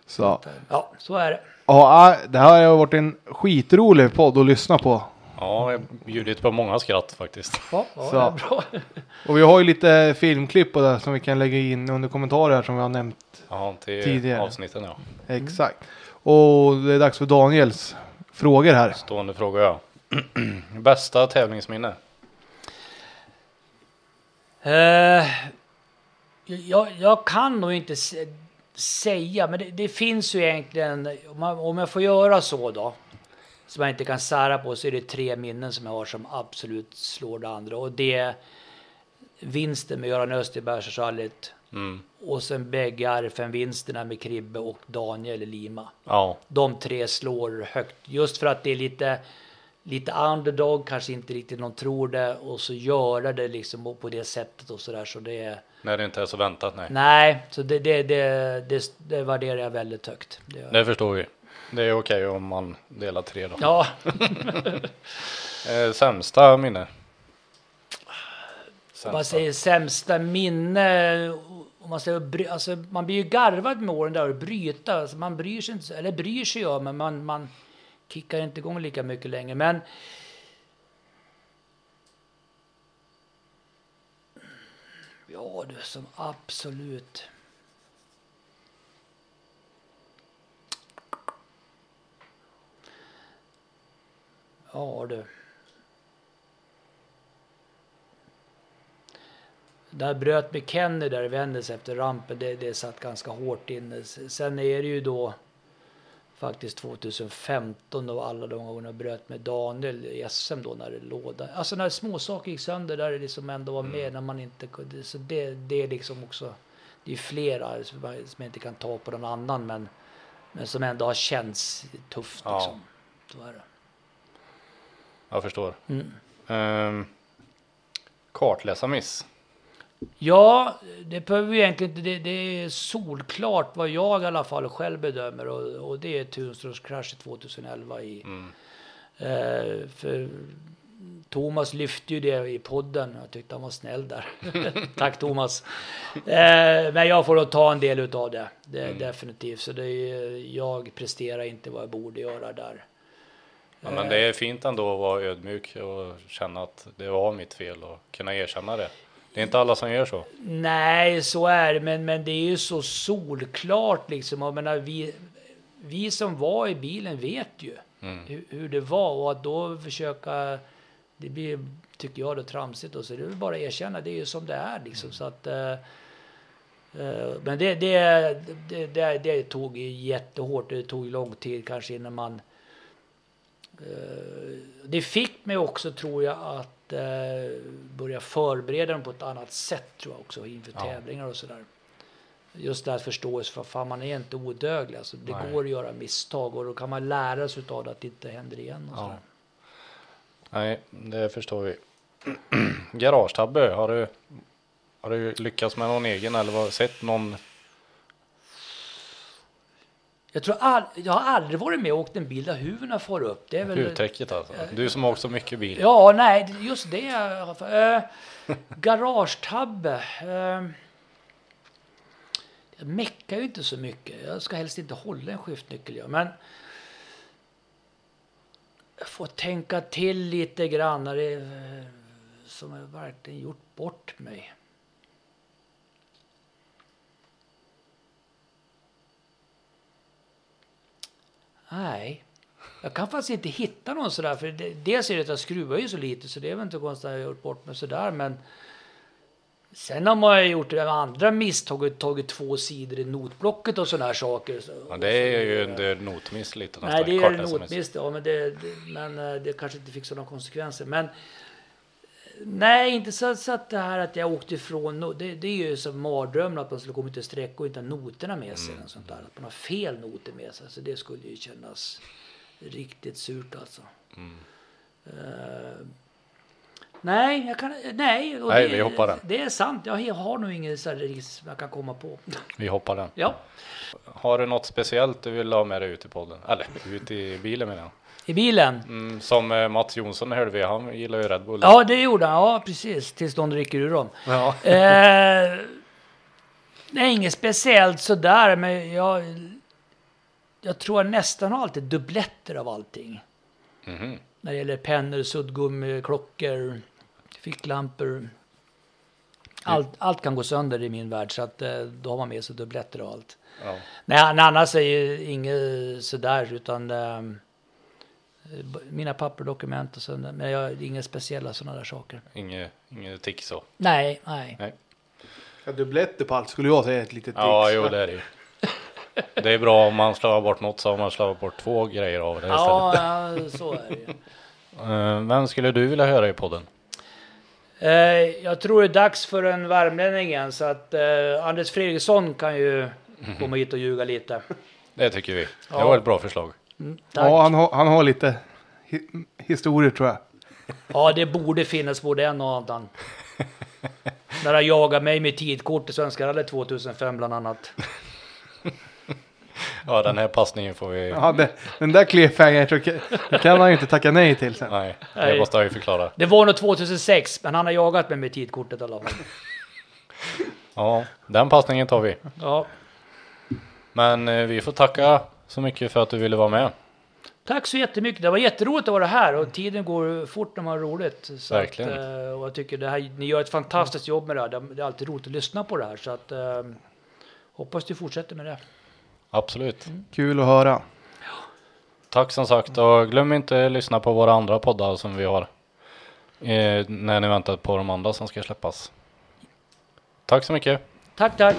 Så. Ja, så är det. Ja, det här har varit en skitrolig podd att lyssna på. Ja, jag bjudit på många skratt faktiskt. Ja, ja så. Det är bra. Och vi har ju lite filmklipp på det som vi kan lägga in under kommentarer här som vi har nämnt ja, till tidigare. Avsnitten, ja. Exakt. Och det är dags för Daniels frågor här. Stående frågor, ja. Bästa tävlingsminne? Uh, jag, jag kan nog inte se, säga, men det, det finns ju egentligen, om, man, om jag får göra så då. Som jag inte kan sära på så är det tre minnen som jag har som absolut slår det andra. Och det är vinsten med Göran Österberg så härligt. Mm. Och sen bägge R F M-vinsterna med Kribbe och Daniel i Lima. Ja. De tre slår högt. Just för att det är lite, lite underdog, kanske inte riktigt någon tror det. Och så göra det liksom på det sättet och sådär. Så det är... När det inte är så väntat, nej. Nej, så det, det, det, det, det värderar jag väldigt högt. Det, det förstår vi. Det är okej om man delar tre då. Ja. Sämsta minne? Sämsta. Om man säger sämsta minne. Om man, säger, alltså, man blir ju garvad med åren där och bryta. Alltså, man bryr sig inte, eller bryr sig ju, men man, man kickar inte igång lika mycket längre. Men ja, det är som absolut... Ja, du. Där bröt med Kenny där i Vändes efter rampen. Det, det satt ganska hårt in. Sen är det ju då faktiskt tjugohundrafemton och alla de gångerna bröt med Daniel i S M då när det låda. Alltså när små saker gick sönder där det liksom ändå var med mm. när man inte kunde. Så det, det är liksom också, det är flera som jag inte kan ta på någon annan men, men som ändå har känts tufft ja. Liksom. Så är det. Jag förstår. Mm. Um, kartläsarmiss. Ja, det behöver vi egentligen inte. Det, det är solklart vad jag i alla fall själv bedömer. Och, och det är Tunströms krasch tjugohundraelva. I, mm. uh, för Thomas lyfte ju det i podden. Jag tyckte han var snäll där. Tack Thomas. uh, men jag får då ta en del av det. Det är mm. definitivt. Så det är, jag presterar inte vad jag borde göra där. Ja, men det är fint ändå att vara ödmjuk och känna att det var mitt fel och kunna erkänna det. Det är inte alla som gör så. Nej, så är det. Men, men det är ju så solklart liksom. Jag menar, vi, vi som var i bilen vet ju mm. hur, hur det var. Och att då försöka, det blir, tycker jag, då tramsigt. Och så det är bara att erkänna, det är ju som det är liksom. Mm. Så att... Uh, men det, det, det, det, det tog ju jättehårt. Det tog lång tid kanske innan man... Det fick mig också tror jag att eh, börja förbereda dem på ett annat sätt tror jag också inför ja. Tävlingar och sådär. Just det här förståelse för fan, man är inte odöglig. Alltså, det Nej. går att göra misstag och då kan man lära sig av det att det inte händer igen. Och ja. Nej, det förstår vi. Garagetabbe, har du, har du lyckats med någon egen eller har sett någon? Jag tror all, jag har aldrig varit med och åkt en bil där huvudena far upp. Det är väl huvudtäcket alltså. Du som har åkt så mycket bil. Ja, nej, just det. Äh, garagetabbe. Äh, jag meckar ju inte så mycket. Jag ska helst inte hålla en skiftnyckel. Ja. Men jag får tänka till lite grann när det som jag verkligen gjort bort mig. Nej, jag kan faktiskt inte hitta någon sådär, för det, dels är det att jag skruvar ju så lite så det är väl inte konstigt att jag har gjort bort mig sådär, men sen har man gjort det andra misstag, tagit två sidor i notblocket och sådana här saker. Så, ja, det är ju en del notmiss lite. Nej, det är en notmiss, ja, men det, det, men det kanske inte fick sådana konsekvenser, men nej, inte så, så att det här att jag åkte ifrån, det, det är ju som mardrömmen att man skulle komma till sträck och inte ha noterna med sig. Mm. Och sånt där, att man har fel noter med sig, så det skulle ju kännas riktigt surt alltså. Mm. Uh, nej, jag kan, nej, och nej det, vi hoppar den. Det är sant, jag har nog ingen så här risk jag kan komma på. Vi hoppar den. Ja. Har du något speciellt du vill ha med dig ut i podden? Eller ut i bilen menar jag. I bilen. Mm, som Mats Jonsson hörde vi, han gillar ju Red Bull. Ja, det gjorde han. Ja, precis. Tills de dricker ur dem. Ja. Eh, det är inget speciellt sådär, men jag, jag tror jag nästan har alltid dubbletter av allting. Mm-hmm. När det gäller pennor, suddgummi, klockor, ficklampor. Allt, mm. allt kan gå sönder i min värld, så att, då har man med sig dubbletter och allt. Ja. Nej, annars är ju inget sådär, utan... Eh, mina papper, dokument och sådär, men jag har inga speciella sådana där saker. Inge, inge tick så? Nej, nej. nej. Ja, dubbletter på allt skulle jag säga ett litet tick. Ja, jo, det är det ju. Det är bra om man slår bort något så har man slår bort två grejer av det ja, istället. Ja, så är det ju. Vem skulle du vilja höra i podden? Eh, jag tror det är dags för en värmlänning igen, så att eh, Anders Fredriksson kan ju mm-hmm. komma hit och ljuga lite. Det tycker vi. Ja. Det var ett bra förslag. Mm, ja, han har, han har lite hi- historier tror jag. Ja, det borde finnas både en och annan. När han jagar mig med tidkort i Svenska rally tjugohundrafem bland annat. Ja, den här passningen får vi... Ja, det, den där cliffhanger tror jag, det kan han ju inte tacka nej till sen. Nej, det måste jag ju förklara. Det var nog tjugohundrasex, men han har jagat mig med tidkortet alla fall. Ja, den passningen tar vi. Ja. Men eh, vi får tacka... så mycket för att du ville vara med. Tack så jättemycket. Det var jätteroligt att vara här. Och tiden går fort när man har roligt. Så verkligen. Att, och jag tycker det här, ni gör ett fantastiskt jobb med det här. Det är alltid roligt att lyssna på det här. Så att, um, hoppas du fortsätter med det. Absolut. Mm. Kul att höra. Tack som sagt. Och glöm inte att lyssna på våra andra poddar som vi har. Eh, när ni väntar på de andra som ska släppas. Tack så mycket. Tack, tack.